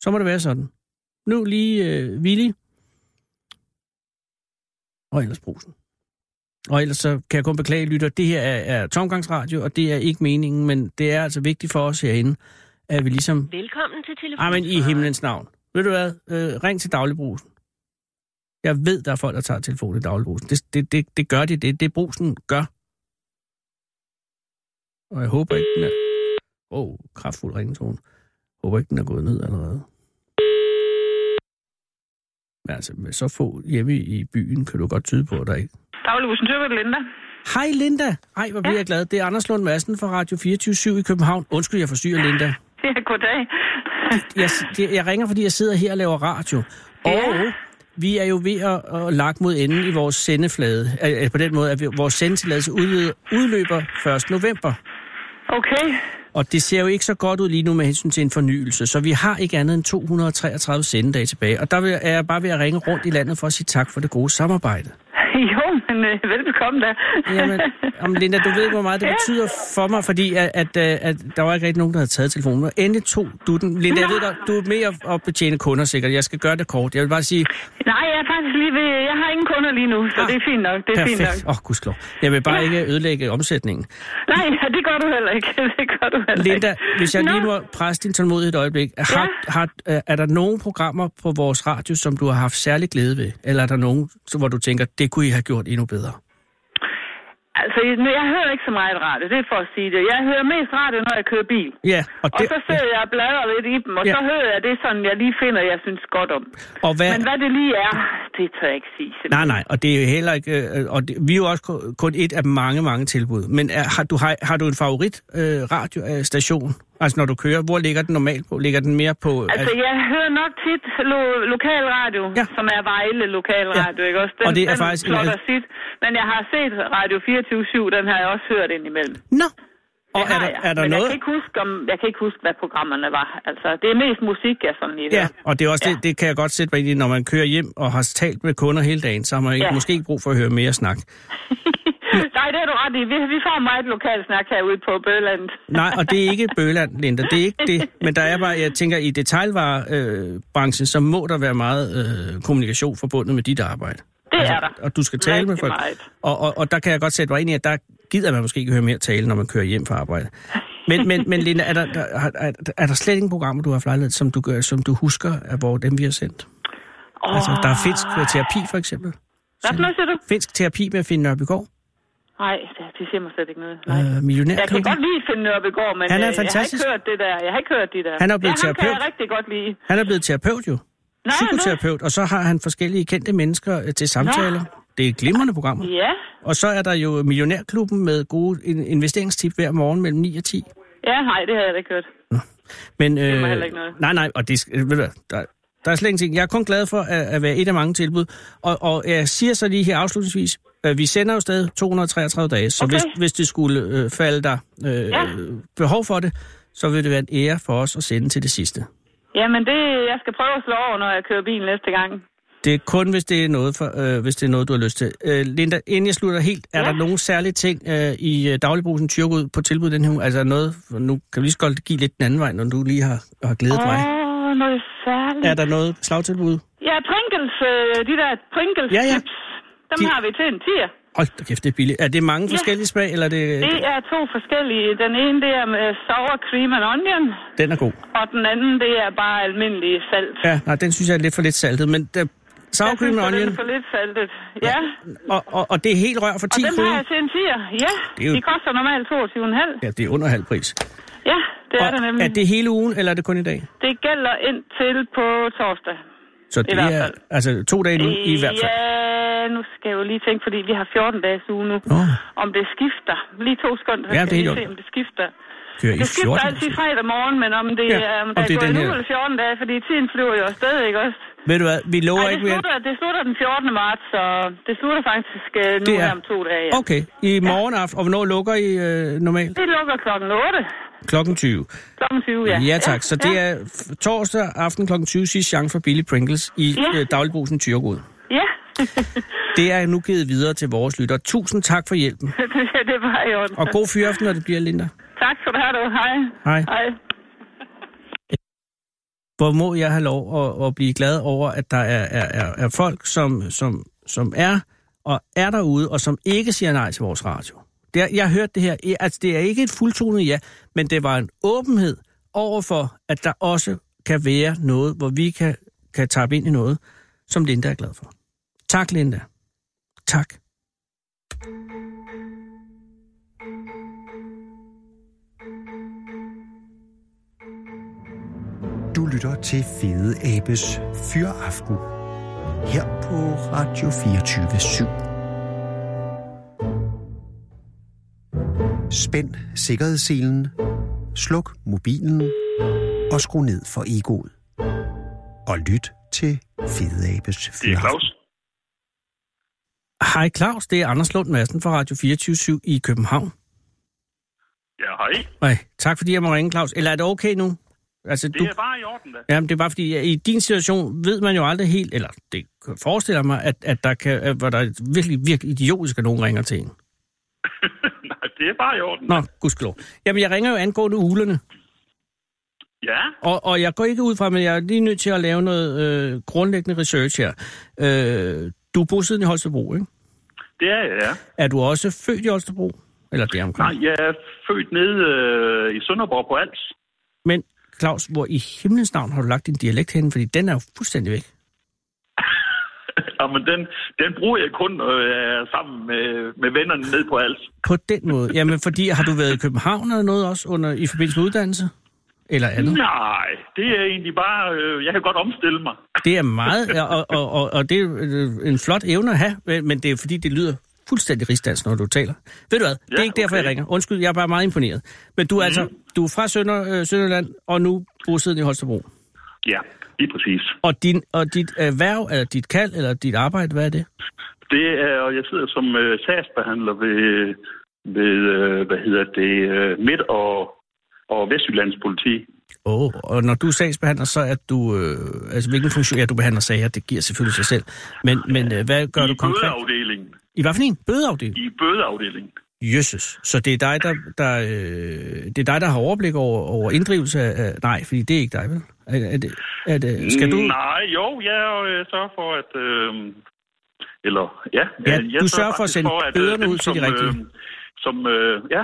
Så må det være sådan. Nu lige øh, Vili. Og ellers Brugsen. Og ellers så kan jeg kun beklage, lytter, det her er, er tomgangsradio, og det er ikke meningen, men det er altså vigtigt for os herinde, at vi ligesom... Velkommen til telefonen. Ah, men i himlens navn. Ved du hvad? Øh, ring til Dagligbrugsen. Jeg ved, der er folk, der tager telefonen i Dagligbrugsen. Det, det, det, det gør de, det det Brugsen gør. Og jeg håber ikke, den er... Åh, oh, kraftfuld ringetone. Jeg håber ikke, den er gået ned allerede. Men altså, med så få hjemme i byen, kan du godt tyde på, at der ikke... Dagligbrugsen Thyregod, Linda. Hej, Linda. Hej, hvor bliver ja. jeg glad. Det er Anders Lund Madsen fra Radio fireogtyve syv i København. Undskyld, jeg forstyrrer, Linda. Ja, goddag. jeg, jeg, jeg ringer, fordi jeg sidder her og laver radio. Og ja. vi er jo ved at, at lage mod enden i vores sendeflade. Altså, på den måde, at vores sendetilladelse udløber første november. Okay. Og det ser jo ikke så godt ud lige nu med hensyn til en fornyelse, så vi har ikke andet end to hundrede og treogtredive sendedage tilbage. Og der er jeg bare ved at ringe rundt i landet for at sige tak for det gode samarbejde. Jo, men øh, velbekomme da. Jamen, om Linda, du ved ikke, hvor meget det ja. betyder for mig, fordi at, at, at der var ikke rigtig nogen, der havde taget telefonen. Endelig tog du den. Linda, jeg ved dig, du er mere at betjene kunder sikkert. Jeg skal gøre det kort. Jeg vil bare sige... Nej, jeg er faktisk lige ved... Jeg har ingen kunder lige nu, så ah, det er fint nok. Det er perfekt. Fint nok. Åh, oh, gudskelov. Jeg vil bare ja. ikke ødelægge omsætningen. Nej, ja, det gør du heller ikke. Det gør du heller ikke. Linda, hvis jeg Nå. lige må presse din tålmodighed et øjeblik. Har, ja. har, er der nogen programmer på vores radio, som du har haft særlig glæde ved? Eller er der nogen, hvor du tænker, det kunne I have gjort endnu bedre? Altså, jeg hører ikke så meget radio, det er for at sige det. Jeg hører mest radio, når jeg kører bil. Ja, og, det, og så sidder jeg og bladrer lidt i dem, og ja. Så hører jeg det, sådan jeg lige finder, jeg synes godt om. Og hvad, men hvad det lige er, det tør jeg ikke sige. Simpelthen. Nej, nej, og det er jo heller ikke... Og det, vi er jo også kun et af mange, mange tilbud. Men er, har, du, har, har du en favorit øh, radiostation? Altså, når du kører, hvor ligger den normalt på? Ligger den mere på... Altså, al... jeg hører nok tit lo- lokalradio, ja. Som er Vejle lokalradio, ja. Ikke også? Den, og det er faktisk... Den en... sit, men jeg har set Radio fireogtyve syv, den har jeg også hørt indimellem. Nå! Og er der, er der men noget? Jeg kan ikke huske, om, jeg kan ikke huske, hvad programmerne var. Altså, det er mest musik, jeg sådan lige. Ja, og det er også ja. det, det kan jeg godt sætte mig ind i, når man kører hjem og har talt med kunder hele dagen, så har man ja. måske ikke brug for at høre mere snak. Nej, det er du ret i. Vi, vi får meget lokalt snak herude på Bøgeland. Nej, og det er ikke Bøgeland, Linda. Det er ikke det. Men der er bare, jeg tænker, i detailvarebranchen, øh, så må der være meget øh, kommunikation forbundet med dit arbejde. Det altså, er der. Og du skal tale rigtig med folk. Og, og, og der kan jeg godt sætte dig ind i, at der gider man måske ikke høre mere tale, når man kører hjem fra arbejde. Men, men, men Linda, er der, der, er, er der slet ingen programmer, du har flejlet, som du, gør, som du husker, af hvor dem vi har sendt? Oh. Altså, der er finsk terapi, for eksempel. Hvad siger du? Finsk terapi med Finn Nørbegaard. Nej, det siger mig slet ikke noget. Nej. Øh, millionær, jeg kan godt lide Finn Nørbegaard, men han er fantastisk. Jeg har ikke hørt det der. Jeg har ikke hørt det der. Han er blevet ja, terapeut. Han kan jeg rigtig godt lide. Han er blevet terapeut jo. Nej, psykoterapeut, og så har han forskellige kendte mennesker til samtaler. Nå. Det er glimrende programmer. Ja. Og så er der jo Millionærklubben med gode investeringstip hver morgen mellem ni og ti. Ja, nej, det har jeg da ikke hørt. Nå. Men, øh, det var heller ikke noget. Nej, nej, og det ved du, der, der er slet ingenting. Jeg er kun glad for at, at være et af mange tilbud. Og, og jeg siger så lige her afslutningsvis, vi sender jo stadig to hundrede og treogtredive dage, så okay. hvis, hvis det skulle øh, falde der øh, ja. behov for det, så vil det være en ære for os at sende til det sidste. Jamen, det, jeg skal prøve at slå over, når jeg kører bilen næste gang. Det er kun, hvis det er noget, for, øh, hvis det er noget du har lyst til. Øh, Linda, inden jeg slutter helt, er ja. der nogle særlige ting øh, i Dagligbrugsen Thyregod på tilbud den her uge? Altså noget, nu kan vi lige så give lidt den anden vej, når du lige har, har glædet oh, mig. Åh, noget særligt. Er der noget slagtilbud? Ja, Pringles, øh, de der Pringles ja, ja. chips. Dem de... har vi til en tier. Hold da kæft, det er billigt. Er det mange ja. forskellige smag, eller det... Det er to forskellige. Den ene, det er med sour cream and onion. Den er god. Og den anden, det er bare almindelig salt. Ja, nej, den synes jeg er lidt for lidt saltet, men der... sour cream and onion... Jeg synes, det er for lidt saltet, ja. ja. Og, og, og det er helt rør for ti kroner. Og den har jeg til en tier, ja. Jo... De koster normalt toogtyve komma fem. Ja, det er under halv pris. Ja, det er og det nemlig. Er det hele ugen, eller er det kun i dag? Det gælder indtil på torsdag. Så det er altså to dage nu i hvert fald? Ja, nu skal jeg jo lige tænke, fordi vi har fjorten dages uge nu, oh. om det skifter. Lige to sekunder, så ja, skal vi se, om det skifter. Kører det skifter altid fredag morgen, men om det, ja, um, om der det er gået nu eller fjorten dage, fordi tiden flyver jo afsted, ikke også? Ved du hvad, vi lover Ej, ikke... Slutter, mere... det slutter den fjortende marts, så det slutter faktisk uh, nu er... her om to dage. Ja. Okay, i morgen aften, og hvornår lukker I uh, normalt? Det lukker klokken otte. klokken tyve. klokken tyve, ja. Ja, tak. Så ja. det er torsdag aften klokken tyve, sidste chance for billig Pringles i ja. øh, Dagligbrugsen Thyregod. Ja. Det er nu givet videre til vores lytter. Tusind tak for hjælpen. Ja, det var i orden. Og god fyraften, når det bliver, Linda. Tak for det her, du. Hej. Hej. Hej. Hvor må jeg have lov at, at blive glad over, at der er, er, er, er folk, som, som, som er og er derude, og som ikke siger nej til vores radio. Jeg, jeg hørte det her, altså det er ikke et fuldtonet ja, men det var en åbenhed overfor, at der også kan være noget, hvor vi kan, kan tappe ind i noget, som Linda er glad for. Tak, Linda. Tak. Du lytter til Fede Æbes Fyraften her på Radio fireogtyve syv. Spænd sikkerhedsselen, sluk mobilen og skru ned for egoet. Og lyt til Fede Æbes Fyraften. Det er Claus. Hej Claus, det er Anders Lund Madsen fra Radio fireogtyve syv i København. Ja, hej. Hej, tak fordi jeg må ringe, Claus. Eller er det okay nu? Altså, det er du... bare i orden da. Jamen, det er bare fordi, i din situation ved man jo aldrig helt, eller det forestiller mig, at, at der kan, hvor der er virkelig, virkelig idiotisk, at nogen ringer til en. Det er bare i orden. Nå, gudskelov. Jamen, jeg ringer jo angående uglerne. Ja. Og, og jeg går ikke ud fra, men jeg er lige nødt til at lave noget øh, grundlæggende research her. Øh, du er bosiddende i Holstebro, ikke? Det er jeg, ja. Er du også født i Holstebro? Eller deromkring? Nej, jeg er født nede øh, i Sønderjylland på Als. Men, Claus, hvor i himlens navn har du lagt din dialekt henne? Fordi den er jo fuldstændig væk. Jamen, den, den bruger jeg kun øh, sammen med, med vennerne ned på Als. På den måde? Jamen, fordi har du været i København eller noget også under, i forbindelse med uddannelse? Eller andet? Nej, det er egentlig bare, øh, jeg kan godt omstille mig. Det er meget, og, og, og, og det er en flot evne at have, men det er fordi, det lyder fuldstændig rigsdansk, når du taler. Ved du hvad, ja, det er ikke derfor, okay. Jeg ringer. Undskyld, jeg er bare meget imponeret. Men du er, mm. altså, du er fra Sønder, øh, Sønderjylland, og nu bosiddende i Holstebro. Ja, lige præcis. Og, din, og dit øh, værv, eller dit kald, eller dit arbejde, hvad er det? Det er, og jeg sidder som øh, sagsbehandler ved, ved øh, hvad hedder det, øh, midt og... og Vestjyllands politi. Åh, oh, og når du er sagsbehandler, så er du... Øh, altså, hvilken funktion... Ja, du behandler sager, det giver selvfølgelig sig selv. Men, men øh, hvad gør I du konkret? I bødeafdelingen. I hvad for en? Bødeafdelingen? I bødeafdelingen. Jøsses. Så det er dig, der, der, øh, det er dig, der har overblik over, over inddrivelse af... Nej, fordi det er ikke dig, vel? Er, er det, er det, skal du... Nej, jo, jeg øh, sørger for, at... Øh, eller, ja. ja jeg, jeg du sørger for at sende for, at, bøderne ud til de rigtige. Øh, som, øh, ja...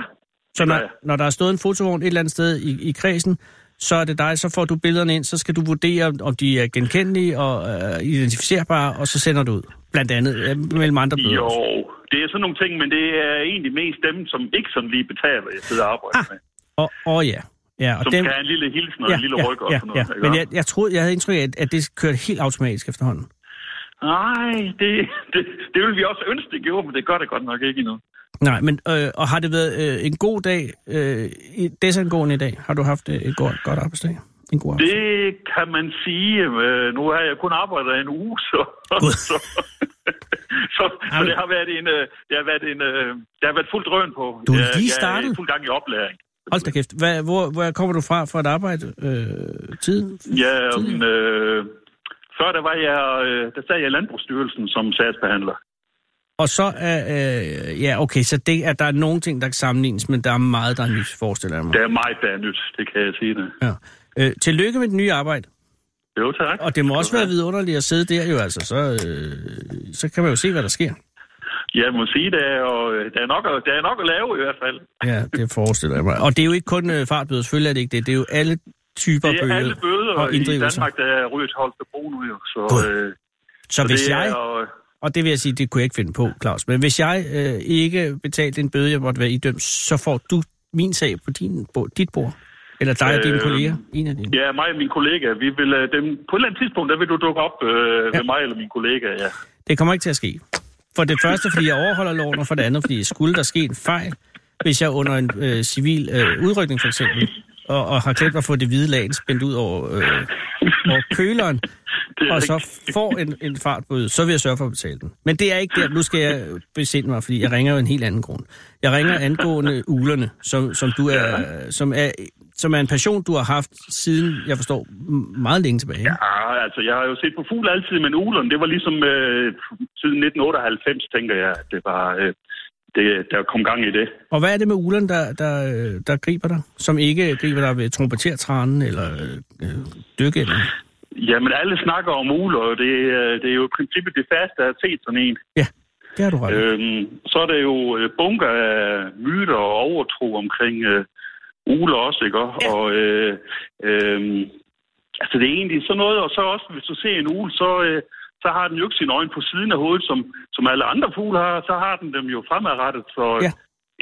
Så når, når der er stået en fotovogn et eller andet sted i, i kredsen, så er det dig, så får du billederne ind, så skal du vurdere, om de er genkendelige og øh, identificerbare, og så sender du ud. Blandt andet øh, mellem andre billeder. Jo, det er sådan nogle ting, men det er egentlig mest dem, som ikke sådan lige betaler, jeg sidder og arbejder ah, med. Åh og, og ja. ja og som dem... kan en lille hilsen og ja, en lille ryg ja, og sådan noget. Ja. Men jeg, jeg troede, jeg havde indtryk af, at det kørte helt automatisk efterhånden. Nej, det, det, det ville vi også ønske, det gjorde, men det gør det godt nok ikke endnu. Nej, men øh, og har det været øh, en god dag, øh, desangående i dag? Har du haft et godt, godt arbejdsdag? En god arbejdsdag? Det kan man sige. Øh, nu har jeg kun arbejdet en uge, så, så, så, så, så det har været en, øh, det har været en, øh, det har været fuldt drøn på. Du er lige startet? Jeg er fuld gang i oplæring. Hold da kæft. Hvad, hvor, hvor kommer du fra for at arbejde øh, tid? Ja, øh, før der var jeg, øh, der sad jeg i Landbrugsstyrelsen som sagsbehandler. Og så er, øh, ja, okay, så det, at der er nogle ting, der kan sammenlignes, men der er meget, der er nyt, forestiller jeg mig. Det er meget, der er nyt, det kan jeg sige det. Ja. Øh, tillykke med det nye arbejde. Jo, tak. Og det må også være vidunderligt at sidde der jo, altså, så, øh, så kan man jo se, hvad der sker. Ja, jeg må sige, der er, og, der, er nok at, der er nok at lave i hvert fald. Ja, det forestiller jeg mig. Og det er jo ikke kun øh, fartbøder, selvfølgelig er det ikke det, det er jo alle typer bøder. Det er alle bøder, og i Danmark, der er ryget Holstebro nu jo, så... Øh, så, så hvis jeg... Er, og, Og det vil jeg sige, det kunne jeg ikke finde på, Claus. Men hvis jeg øh, ikke betalte en bøde, jeg måtte være idømt, så får du min sag på din, på dit bord. Eller dig øh, og dine kolleger. En af dine. Ja, mig og mine kollegaer. Vi vil, dem, på et eller andet tidspunkt, der vil du dukke op øh, ja. Med mig eller mine kollegaer, ja. Det kommer ikke til at ske. For det første, fordi jeg overholder loven, og for det andet, fordi skulle der ske en fejl, hvis jeg under en øh, civil øh, udrykning for eksempel, og, og har glemt at få det hvide lagen spændt ud over, øh, over køleren, og så får en, en fartbøde, så vil jeg sørge for at betale den. Men det er ikke der. Nu skal jeg besinde mig, fordi jeg ringer jo en helt anden grund. Jeg ringer angående uglerne, som, som, du er, som, er, som er en passion, du har haft siden, jeg forstår, meget længe tilbage. Ja, altså, jeg har jo set på fugle altid, men uglerne, det var ligesom øh, siden nitten otteoghalvfems, tænker jeg, at det var... Øh, Det, der kom gang i det. Og hvad er det med uglerne, der, der, der griber dig? Som ikke griber dig ved trompetertranen eller øh, dykke eller? Jamen, alle snakker om ugler, og det, det er jo i princippet det første, der har set sådan en. Ja, det har du ret. Øhm, så er der jo bunker af myter og overtro omkring øh, ugler også, ikke? Ja. Og øh, øh, altså, det er egentlig sådan noget, og så også, hvis du ser en ugle, så... Øh, så har den jo ikke sine øjne på siden af hovedet, som, som alle andre fugle har, så har den dem jo fremadrettet, så ja.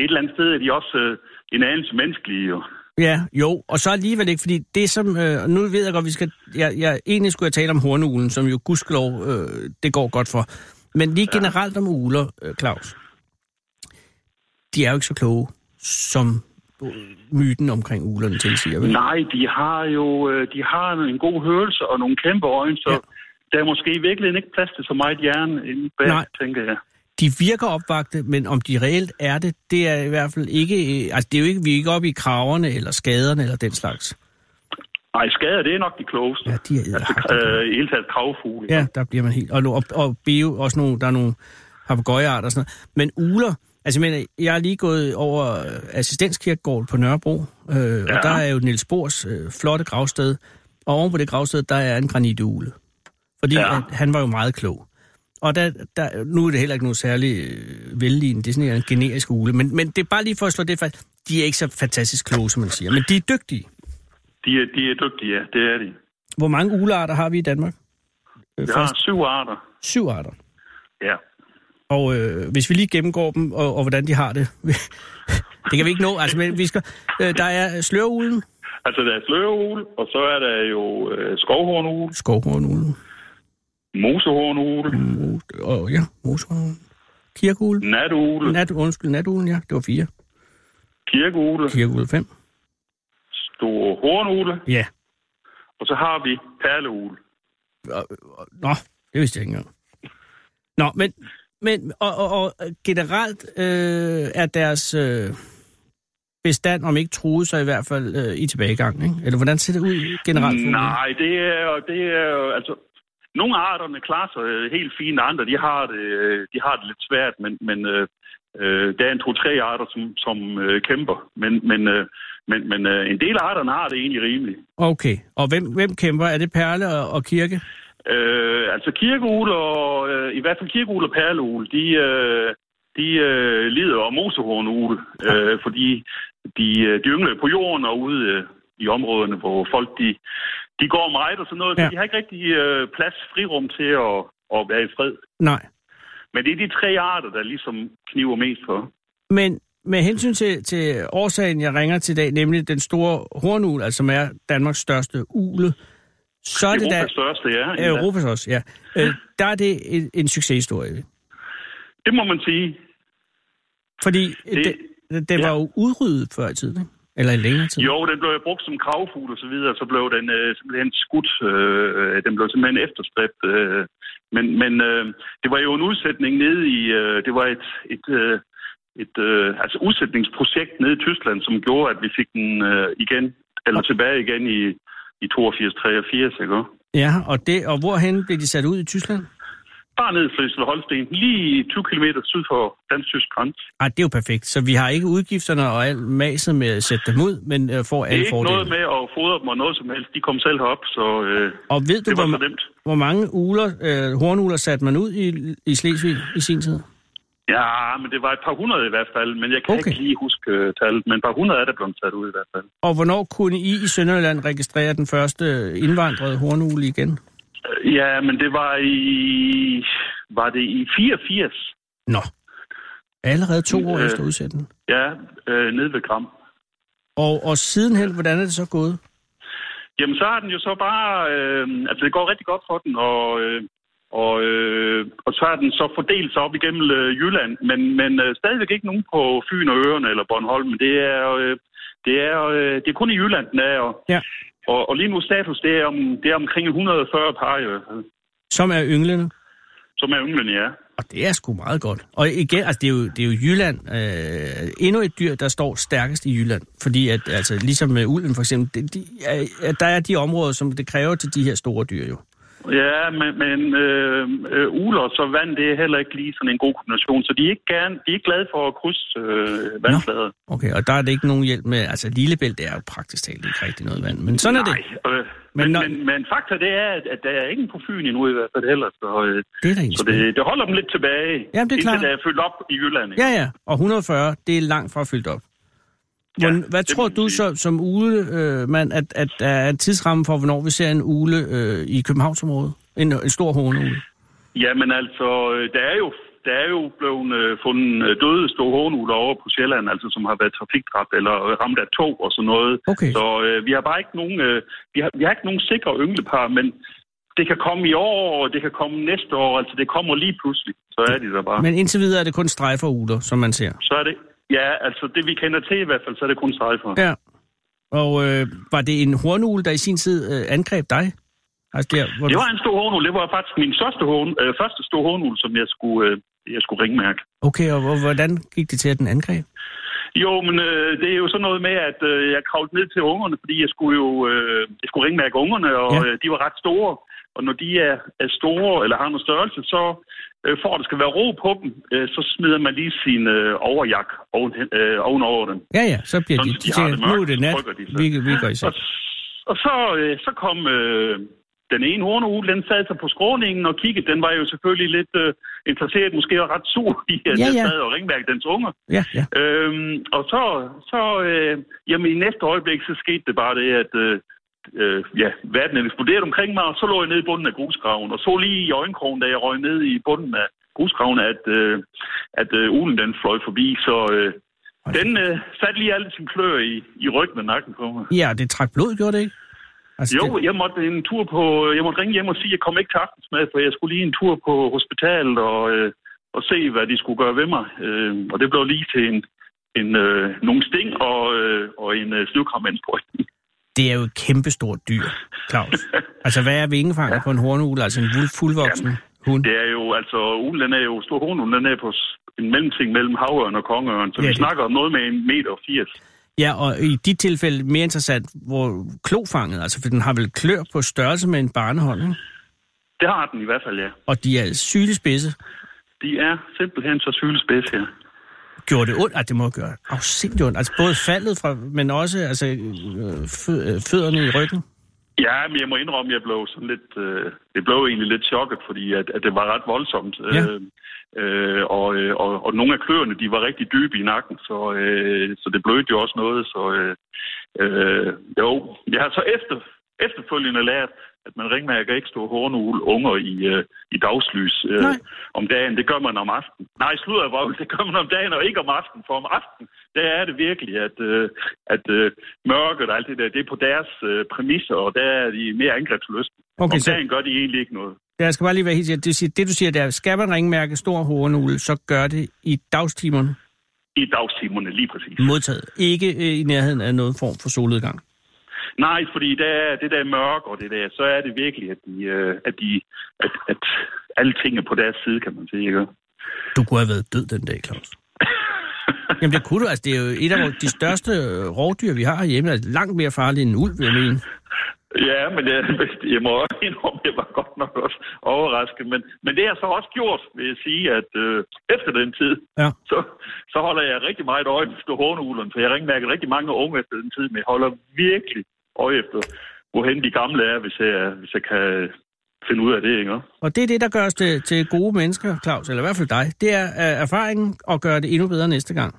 Et eller andet sted er de også øh, en anelse menneskelige jo. Ja, jo, og så alligevel ikke, fordi det som, øh, nu ved jeg godt, vi skal, jeg, jeg, egentlig skulle jeg tale om hornuglen, som jo gudskelov, øh, det går godt for, men lige ja. Generelt om ugler, øh, Claus, de er jo ikke så kloge, som myten omkring uglerne tilsiger. Vel? Nej, de har jo de har en god hørelse og nogle kæmpe øjne, så... Ja. Der er måske i virkeligheden ikke plads til så meget hjerne inde bag, nej, tænker jeg. De virker opvagte, men om de reelt er det, det er i hvert fald ikke... Altså, det er jo ikke, vi er ikke oppe i kraverne eller skaderne eller den slags. Nej, skader, det er nok de klogeste. Ja, de er altså, øh, i hele taget kravfugle. Ja, der bliver man helt... Og, og, og bio, også nogle, der er nogle papegøjearter og sådan noget. Men ugler... Altså, jeg mener, jeg er lige gået over Assistenskirkegården på Nørrebro, øh, ja. Og der er jo Niels Bohrs øh, flotte gravsted. Og oven på det gravsted, der er en granitugle. Fordi ja. Han var jo meget klog. Og der, der, nu er det heller ikke noget særlig velligende, det er sådan en generisk ugle. Men, men det er bare lige for at slå det fast. De er ikke så fantastisk kloge, som man siger. Men de er dygtige. De er, de er dygtige, ja. Det er de. Hvor mange uglearter har vi i Danmark? Vi har syv arter. Syv arter? Ja. Og øh, hvis vi lige gennemgår dem, og, og hvordan de har det. Det kan vi ikke nå. Altså, men vi skal, øh, der er sløruglen. Altså, der er sløruglen, og så er der jo øh, skovhornuglen. Skovhornuglen. Mosehornuglen. Mo- oh, ja, mosehornuglen. Kirkeuglen. Natuglen. Nat, undskyld, natuglen, ja. Det var fire. Kirkeuglen. Kirkeuglen, fem. Store hornugle. Ja. Og så har vi perleugle. Nå, det vidste jeg ikke engang. Nå, men... Men, og, og, og generelt øh, er deres øh, bestand, om ikke truet, så i hvert fald øh, i tilbagegang, ikke? Eller hvordan ser det ud generelt? Nej, det er, det er altså... Nogle arterne klarer sig helt fint, andre de har det, de har det lidt svært, men, men øh, der er en to-tre arter, som, som øh, kæmper. Men, men, øh, men, men øh, en del af arterne har det egentlig rimeligt. Okay, og hvem, hvem kæmper? Er det perle og, og kirke? Øh, altså kirkeugle og, øh, i hvert fald kirkeugle og perleugle, de, øh, de øh, lider og mosehornugle, øh, fordi de, de yngler på jorden og ude øh, i områderne, hvor folk de, de går om rejt og sådan noget, ja. Så de har ikke rigtig øh, plads, frirum til at, at være i fred. Nej. Men det er de tre arter, der ligesom kniver mest for. Men med hensyn til, til årsagen, jeg ringer til i dag, nemlig den store hornugle, altså som er Danmarks største ugle, så er Europas det der... største, ja. Ja, Europas også, ja. Øh, der er det en, en succeshistorie. Det må man sige. Fordi det, det, det var ja. jo udryddet før i tiden, ikke? Eller i længere tid. Jo, den blev brugt som kravfugl og så videre, så blev den øh, simpelthen skudt. Øh, den blev simpelthen efterstræbt. Øh, men men øh, det var jo en udsætning nede i... Øh, det var et... et øh, et øh, altså udsætningsprojekt nede i Tyskland, som gjorde, at vi fik den øh, igen, eller tilbage igen i... I toogfirs treogfirs, ikke? Ja, og, det, og hvorhen blev de sat ud i Tyskland? Bare ned i Slesvig-Holsten, lige tyve kilometer syd for dansk-tysk grænse. Ej, det er jo perfekt. Så vi har ikke udgifterne og alt maset med at sætte dem ud, men øh, får alle fordele. Det er ikke fordele. Noget med at fodre dem og noget som helst. De kom selv herop, så øh, og ved du, det var hvor, så nemt. Hvor mange uler, øh, hornugler satte man ud i, i Slesvig i sin tid? Ja, men det var et par hundrede i hvert fald, men jeg kan okay. ikke lige huske uh, tallet, men et par hundrede er der blevet sat ud i hvert fald. Og hvornår kunne I i Sønderjylland registrere den første indvandrede hornugle igen? Ja, men det var i... Var det i fireogfirs? Nå. Allerede to år øh, efter udsætten? Ja, øh, nede ved Gram. Og, og sidenhen, hvordan er det så gået? Jamen, så har den jo så bare... Øh, altså, det går rigtig godt for den, og... Øh, Og, øh, og så har den så fordelt sig op igennem øh, Jylland, men, men øh, stadigvæk ikke nogen på Fyn og Øerne eller Bornholm. Det er, øh, det er, øh, det er kun i Jylland, den er. Og, ja. og, og lige nu status, det er, om, det er omkring et hundrede og fyrre par. Øh. Som er ynglende? Som er ynglende, ja. Og det er sgu meget godt. Og igen, altså, det er jo, det er jo Jylland. Øh, endnu et dyr, der står stærkest i Jylland. Fordi at, altså, ligesom med ulven for eksempel, det, de, der er de områder, som det kræver til de her store dyr jo. Ja, men, men øh, øh, uler og så vand, det er heller ikke lige sådan en god kombination, så de er ikke, gerne, de er ikke glade for at krydse øh, vandflader. Nå, okay, og der er det ikke nogen hjælp med, altså Lillebælt er jo praktisk talt ikke rigtig noget vand, men sådan er det. Nej, øh, men, men, når... men, men fakta det er, at der er ingen på Fyn endnu i hvert fald heller, så, øh, det, er så det, det holder dem lidt tilbage, jamen, det er indtil der er fyldt op i Jylland. Ikke? Ja, ja, og et hundrede og fyrre, det er langt fra fyldt op. Ja, hvad tror du så, som uglemand, øh, at, at der er en tidsramme for, hvornår vi ser en ugle øh, i Københavnsområdet? En, en stor hornugle? Jamen altså, der er jo, der er jo blevet øh, fundet døde store hornugler over på Jylland, altså som har været trafikdræbt eller ramt af tog og sådan noget. Okay. Så øh, vi har bare ikke nogen, øh, vi har, vi har ikke nogen sikre ynglepar, men det kan komme i år, og det kan komme næste år, altså det kommer lige pludselig, så er de der bare. Men indtil videre er det kun strejferugler, som man ser? Så er det. Ja, altså det vi kender til i hvert fald, så er det kun strejfer. Ja. Og øh, var det en hornugle, der i sin tid øh, angreb dig? Altså, der, hvor det var du... en stor hornugle. Det var faktisk min første, horn, øh, første store hornugle, som jeg skulle, øh, jeg skulle ringmærke. Okay, og hvordan gik det til, at den angreb? Jo, men øh, det er jo sådan noget med, at øh, jeg kravlede ned til ungerne, fordi jeg skulle jo øh, jeg skulle ringmærke ungerne, og ja. øh, de var ret store. Og når de er, er store eller har noget størrelse, så... For at der skal være ro på dem, så smider man lige sin øh, overjak oven, øh, ovenover dem. Ja, ja, så bliver sådan, de, de, de tænker, nu er det nat, de vi, vi går i sig. Og, og så, øh, så kom øh, den ene hornugle, den sad sig på skråningen og kiggede. Den var jo selvfølgelig lidt øh, interesseret, måske og ret sur i, at ja, den ja. sad og ringmærkede dens unger. Ja, ja. Øhm, og så, så øh, jamen i næste øjeblik, så skete det bare det, at... Øh, øh, ja, verden eksploderede omkring mig, og så lå jeg nede i bunden af grusgraven, og så lige i øjenkrogen, da jeg røg ned i bunden af grusgraven, at, øh, at øh, ulen den fløj forbi, så øh, den øh, satte lige alle sine klør i, i ryggen og nakken på mig. Ja, det trak blod, gjorde det ikke? Altså, jo, jeg måtte en tur på, jeg måtte ringe hjem og sige, at jeg kom ikke til aftensmad, for jeg skulle lige en tur på hospitalet og, øh, og se, hvad de skulle gøre ved mig. Øh, og det blev lige til en, en, øh, nogle sting og, øh, og en øh, støvkrammandsprøjtning. Det er jo et kæmpestort dyr, Claus. Altså, hvad er vingefanger ja. på en hornugle, altså en fuldvoksen ja, hund? Det er jo, altså, ulen den er jo, stor hornugle, den er på en mellemting mellem havørn og kongeørn, så ja, vi det. snakker om noget med en meter og firs. Ja, og i dit tilfælde mere interessant, hvor klofanget, altså for den har vel klør på størrelse med en barnehånd, ikke? Det har den i hvert fald, ja. Og de er sylespidse? De er simpelthen så sylespidse, ja. Gjorde det ondt? Ah, det må gøre afsindigt ondt. Altså både faldet fra, men også altså, fødderne i ryggen? Ja, men jeg må indrømme, at jeg blev sådan lidt, øh, det blev egentlig lidt chokket, fordi at, at det var ret voldsomt. Ja. Øh, øh, og, og, og nogle af kløerne, de var rigtig dybe i nakken, så, øh, så det blødte jo også noget. Så øh, øh, jo, jeg har så efter, efterfølgende lært, at man ringmærker ikke stå hornugle unger i, øh, i dagslys øh, om dagen. Det gør man om aftenen. Nej, sluddervrøvl, det gør man om dagen og ikke om aftenen, for om aftenen, der er det virkelig, at, øh, at øh, mørket og alt det der, det er på deres øh, præmisser, og der er de mere angrebsløsne. Okay, om dagen så gør de egentlig ikke noget. Jeg skal bare lige være helt sikker. Det, det du siger, der skal man ringmærke stor hornugle, så gør det i dagstimerne? I dagstimerne, lige præcis. Modtaget. Ikke øh, i nærheden af noget form for soludgang? Nej, fordi det er det der mørke og det der, så er det virkelig, at, de, at, de, at, at alle ting er på deres side, kan man sige, ikke? Du kunne have været død den dag, Claus. Jamen det kunne du, altså det er jo et af de største rovdyr, vi har herhjemme, altså langt mere farligt end en ulv, vil jeg mene. Ja, men jeg, jeg må også indrømme, jeg var godt nok også overrasket, men, men det har så også gjort, vil jeg sige, at øh, efter den tid, ja. så, så holder jeg rigtig meget øje efter hornuglerne, for jeg ringmærker rigtig mange unge efter den tid, men jeg holder virkelig og efter, hvorhen de gamle er, hvis jeg, hvis jeg kan finde ud af det, ikke? Og det er det, der gør os til, til gode mennesker, Claus, eller i hvert fald dig. Det er uh, erfaringen at gøre det endnu bedre næste gang.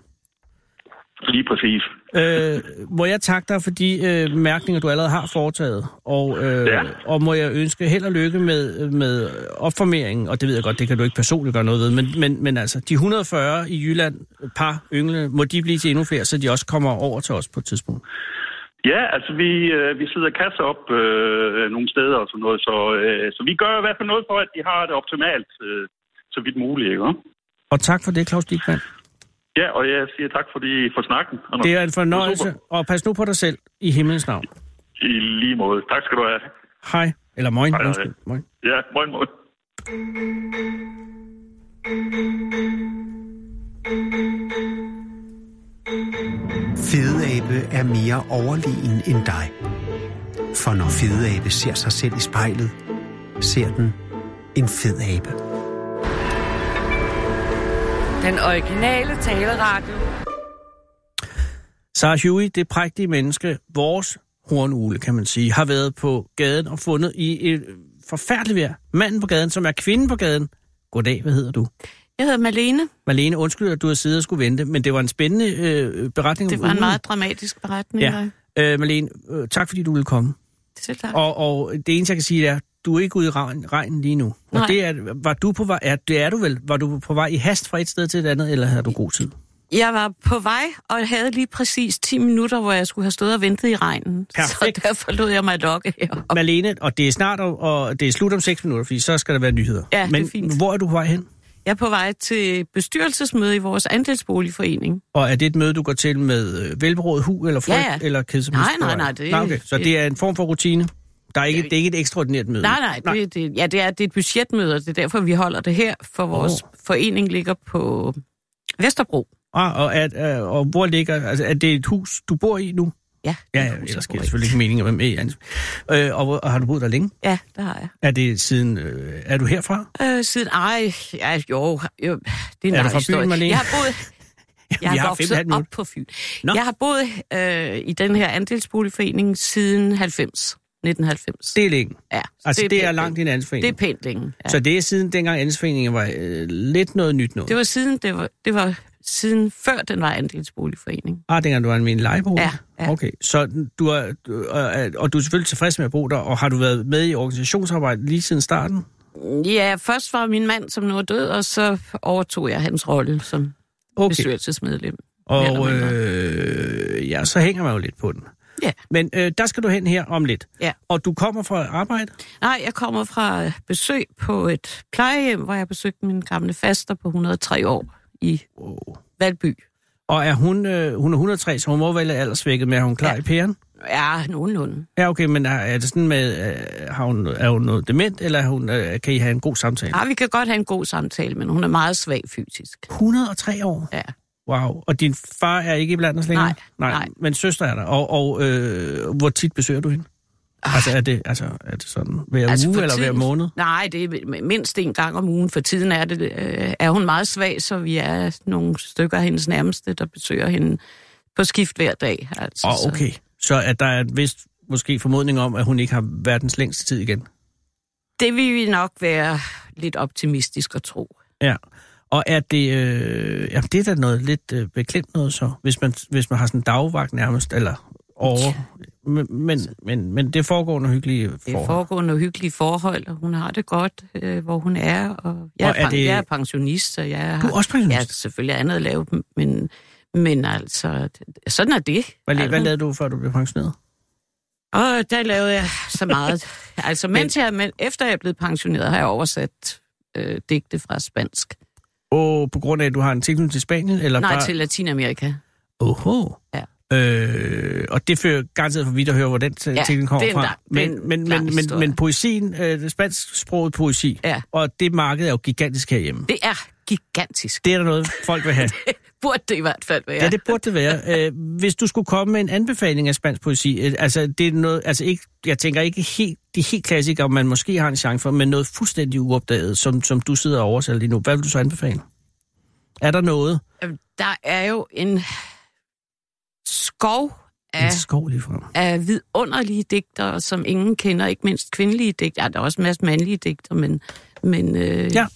Lige præcis. Øh, må jeg takke dig for de øh, mærkninger, du allerede har foretaget, og, øh, ja. og må jeg ønske held og lykke med, med opformeringen, og det ved jeg godt, det kan du ikke personligt gøre noget ved, men, men, men altså, de et hundrede og fyrre i Jylland, par, yngle, må de blive til endnu flere, så de også kommer over til os på et tidspunkt? Ja, altså vi, øh, vi sidder kasser op øh, nogle steder og sådan noget, så, øh, så vi gør i hvert fald noget for, at de har det optimalt, øh, så vidt muligt, ikke? Og tak for det, Claus Diekmann. Ja, og jeg siger tak for, de, for snakken. Anders. Det er en fornøjelse, og pas nu på dig selv i himlens navn. I lige måde. Tak skal du have. Hej, eller moin. Hej, hej. Moin. Ja, moin, moin. Fede Æbe er mere overlegen end dig. For når Fede Æbe ser sig selv i spejlet, ser den en fed abe. Den originale taleradio. Sarah Huey, det prægtige menneske, vores hornugle, kan man sige, har været på gaden og fundet i et forfærdeligt vejr. Manden på gaden, som er kvinden på gaden. Goddag, hvad hedder du? Jeg hedder Malene. Malene, undskyld, at du har siddet og skulle vente, men det var en spændende øh, beretning. Det var en meget dramatisk beretning. Ja. Øh, Malene, øh, tak fordi du ville komme. Det er klart. Og, og det eneste, jeg kan sige, er, at du er ikke ude i regnen lige nu. Nej. Og det er, var du på vej, er, det er du vel, var du på vej i hast fra et sted til et andet, eller havde du god tid? Jeg var på vej, og havde lige præcis ti minutter, hvor jeg skulle have stået og ventet i regnen. Perfekt. Så derfor lod jeg mig lokke herop. Malene, og det er snart, og det er slut om seks minutter, fordi så skal der være nyheder. Ja, men det er fint. Hvor er du på vej hen? Jeg er på vej til bestyrelsesmøde i vores andelsboligforening. Og er det et møde, du går til med velberådet hu eller frygt ja, ja. eller kedsomhedsbøj? Nej, nej, nej. Det er, nej okay. Så det er en form for rutine? Der er ikke, det, det er ikke et ekstraordinært møde? Nej, nej. nej. Det, det, ja, det er, det er et budgetmøde, og det er derfor, vi holder det her, for vores oh. forening ligger på Vesterbro. Ah, og, at, og hvor ligger... Altså, er det et hus, du bor i nu? Ja. Ja, ja ellers giver det selvfølgelig ikke mening at være med i. Øh, og, og har du boet der længe? Ja, det har jeg. Er det siden... Øh, er du herfra? Øh, siden... Ej, ja, jo, jo. Det er en er du fra historie. Byen, Marlene? Jeg har boet... Jeg har vokset op på Fyn. Nå. Jeg har boet øh, i den her andelsboligforening siden halvfems. nitten halvfems. Det er længe. Ja. Altså, det, det er langt i en andelsforening. Det er pænt længe. Ja. Så det er siden dengang andelsforeningen var øh, lidt noget nyt noget? Det var siden... Det var, det var siden før den var andelsboligforening. Ah, dengang du var almindelig lejebolig? Ja, ja. Okay, så du er, og du er selvfølgelig tilfreds med at bo der, og har du været med i organisationsarbejdet lige siden starten? Ja, først var min mand, som nu er død, og så overtog jeg hans rolle som okay. bestyrelsesmedlem. Og øh, ja, så hænger man jo lidt på den. Ja. Men øh, der skal du hen her om lidt. Ja. Og du kommer fra arbejde? Nej, jeg kommer fra besøg på et plejehjem, hvor jeg besøgte min gamle faster på et hundrede og tre år i wow. Valby. Og er hun, øh, hun er et hundrede og tre, så hun må være aldersvækket med, at hun klar ja. i pæren? Ja, nogenlunde. Ja, okay, men er, er det sådan med, har hun, er hun noget dement, eller hun, kan I have en god samtale? Ja, vi kan godt have en god samtale, men hun er meget svag fysisk. et hundrede og tre år? Ja. Wow. Og din far er ikke iblandt os længere? Nej, nej, nej. Men søster er der. Og, og øh, hvor tit besøger du hende? Ah. Altså, er det, altså, er det sådan hver altså uge eller hver måned? Nej, det er mindst en gang om ugen. For tiden er, det, øh, er hun meget svag, så vi er nogle stykker af hendes nærmeste, der besøger hende på skift hver dag. Åh, altså, oh, okay. Så, så at der er en vist måske formodning om, at hun ikke har verdens længste tid igen? Det vil vi nok være lidt optimistisk at tro. Ja. Og er det, øh, jamen det er da noget lidt øh, beklemt noget så, hvis man, hvis man har sådan en dagvagt nærmest, eller over. Men, men, men, men det foregår nogle hyggelige forhold. Det foregår nogle hyggelige forhold, og hun har det godt, øh, hvor hun er. Og jeg, og er, er, det... jeg er pensionist, og jeg har, du er også pensionist? Jeg er selvfølgelig andet at lave, men, men altså, sådan er det. Hvad, altså. Hvad lavede du, før du blev pensioneret? Og der lavede jeg så meget. altså, mens jeg, men efter jeg er blevet pensioneret, har jeg oversat øh, digte fra spansk. Og på grund af, at du har en tilknytning til Spanien? Eller nej, bare... til Latinamerika. Oho. Ja. Øh, og det fører garanteret for vidt at høre, hvor den ja, tilknytning kommer den, fra. Men, den, men, men, men, men poesien, øh, spansksproget poesi, ja. Og det marked er jo gigantisk herhjemme. Det er gigantisk. Det er der noget, folk vil have. det burde det i hvert fald være. Ja, det burde det være. Øh, hvis du skulle komme med en anbefaling af spansk poesi, øh, altså det er noget, altså ikke, jeg tænker ikke helt, de helt klassikere, man måske har en chance for, men noget fuldstændig uopdaget, som, som du sidder og oversætter lige nu. Hvad vil du så anbefale? Er der noget? Der er jo en skov af, en skov af vidunderlige digter, som ingen kender, ikke mindst kvindelige digter. Ja, der er også en masse mandlige digter, men, men øh, ja.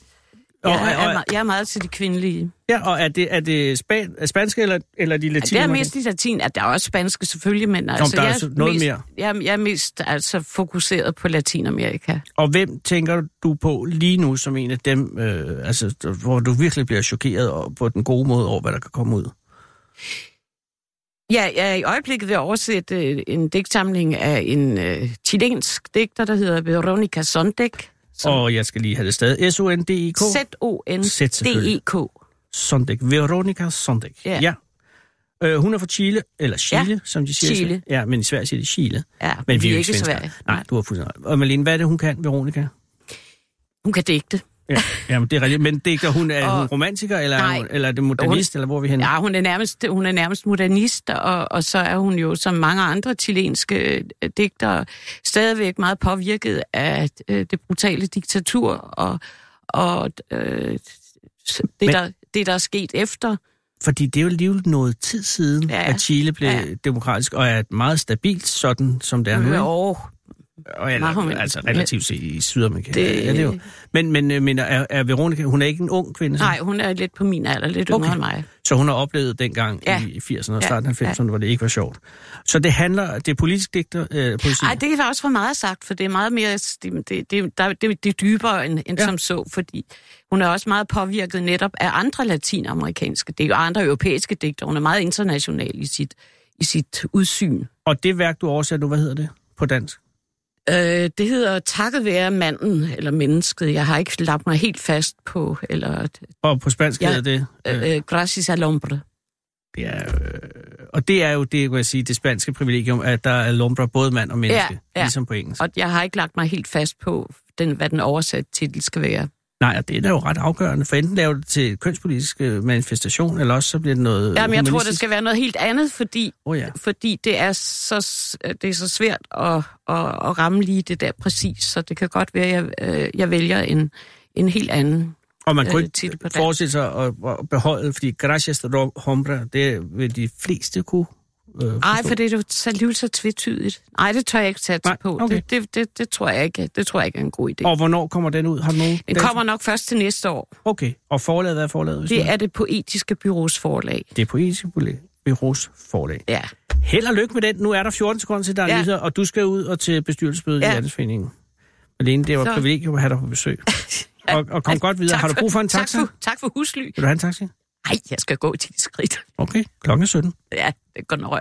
og, jeg, er, og, og, jeg er meget til de kvindelige. Ja, og er det, er det span, er spanske eller, eller de latin? Ja, det er mest de latin. Ja, der er også spanske selvfølgelig, men altså, Nå, der er jeg, er noget mest, mere. Jeg, jeg er mest altså, fokuseret på Latinamerika. Og hvem tænker du på lige nu som en af dem, øh, altså, hvor du virkelig bliver chokeret og på den gode måde over, hvad der kan komme ud? Ja, jeg er i øjeblikket ved at oversætte en digtsamling af en øh, chilensk digter, der hedder Veronica Sondek. Og jeg skal lige have det sted. S O N D E K? Z O N D E K. Sondek. Veronica Sondek. Ja. ja. Øh, hun er fra Chile, eller Chile, ja. som de siger. Chile. Ja, men i Sverige siger de Chile. Ja, men vi er jo ikke svenskere. Sverige. Nej, du har fuldstændig. Og Malene, hvad er det, hun kan, Veronica? Hun kan digte. Ja, jamen, det er rigtigt. Men digter hun, er og, hun romantiker, eller nej, er hun, eller er det modernist, hun, eller hvor er vi henne? Ja, hun er nærmest, hun er nærmest modernist, og, og så er hun jo, som mange andre chilenske digtere, stadigvæk meget påvirket af det brutale diktatur, og, og øh, det, men, der, det, der er sket efter. Fordi det er jo alligevel noget tid siden, ja, at Chile blev ja. demokratisk, og er et meget stabilt sådan, som det er nu. Jo, Og eller, altså relativt set i Sydamerika. Det... Ja, det er jo. Men, men, men er, er Veronica, hun er ikke en ung kvinde? Så? Nej, hun er lidt på min alder, lidt yngre okay. end mig. Så hun har oplevet dengang ja. i firserne og starten af halvfemserne, ja. hvor det ikke var sjovt. Så det handler, det er politisk digter? Øh, Nej, det er også for meget sagt, for det er meget mere, det, det, det, der, det, det er dybere end, end ja. som så, fordi hun er også meget påvirket netop af andre latinamerikanske digter, og andre europæiske digter. Hun er meget international i sit, i sit udsyn. Og det værk, du oversætter, hvad hedder det på dansk? Øh, det hedder Takket være manden, eller mennesket. Jeg har ikke lagt mig helt fast på, eller... Og på spansk ja, hedder det? Øh, øh, gracias al hombre. Det er, øh, og det er jo det, kan jeg sige, det spanske privilegium, at der er alhombre både mand og menneske, ja, ja. ligesom på engelsk. Og jeg har ikke lagt mig helt fast på, den, hvad den oversat titel skal være. Nej, og det er jo ret afgørende, for enten laver det til kønspolitisk manifestation, eller også så bliver det noget... Jamen, jeg tror, det skal være noget helt andet, fordi, oh, ja. fordi det, er så, det er så svært at, at, at ramme lige det der præcis, så det kan godt være, at jeg, jeg vælger en, en helt anden. Og man kunne ikke forestille sig at beholde, fordi gracias hombre, det vil de fleste kunne Nej, øh, for det er jo så alligevel så tvetydigt. Nej, det tør jeg ikke satse Nej, på. Okay. Det, det, det, det tror jeg ikke. Det tror jeg ikke er en god idé. Og hvornår kommer den ud? Har du nogen? Den kommer nok først til næste år. Okay. Og forlaget, hvad er forlaget? Det er det Poetiske Byrås forlag. Det er Poetiske Byrås forlag. Ja. Held og lykke med den. Nu er der fjorten sekunder til dig, ja. Lisa, og du skal ud og til bestyrelsesmødet ja. i Landsforeningen. Malene, det var et privilegium at have dig på besøg. ja. Og, og kom ja, godt videre. Har du brug for en taxa? Tak for, tak for husly. Vil du have en taxa? Nej, jeg skal gå ti skridt. Okay, klokken sytten. Ja, det går nok.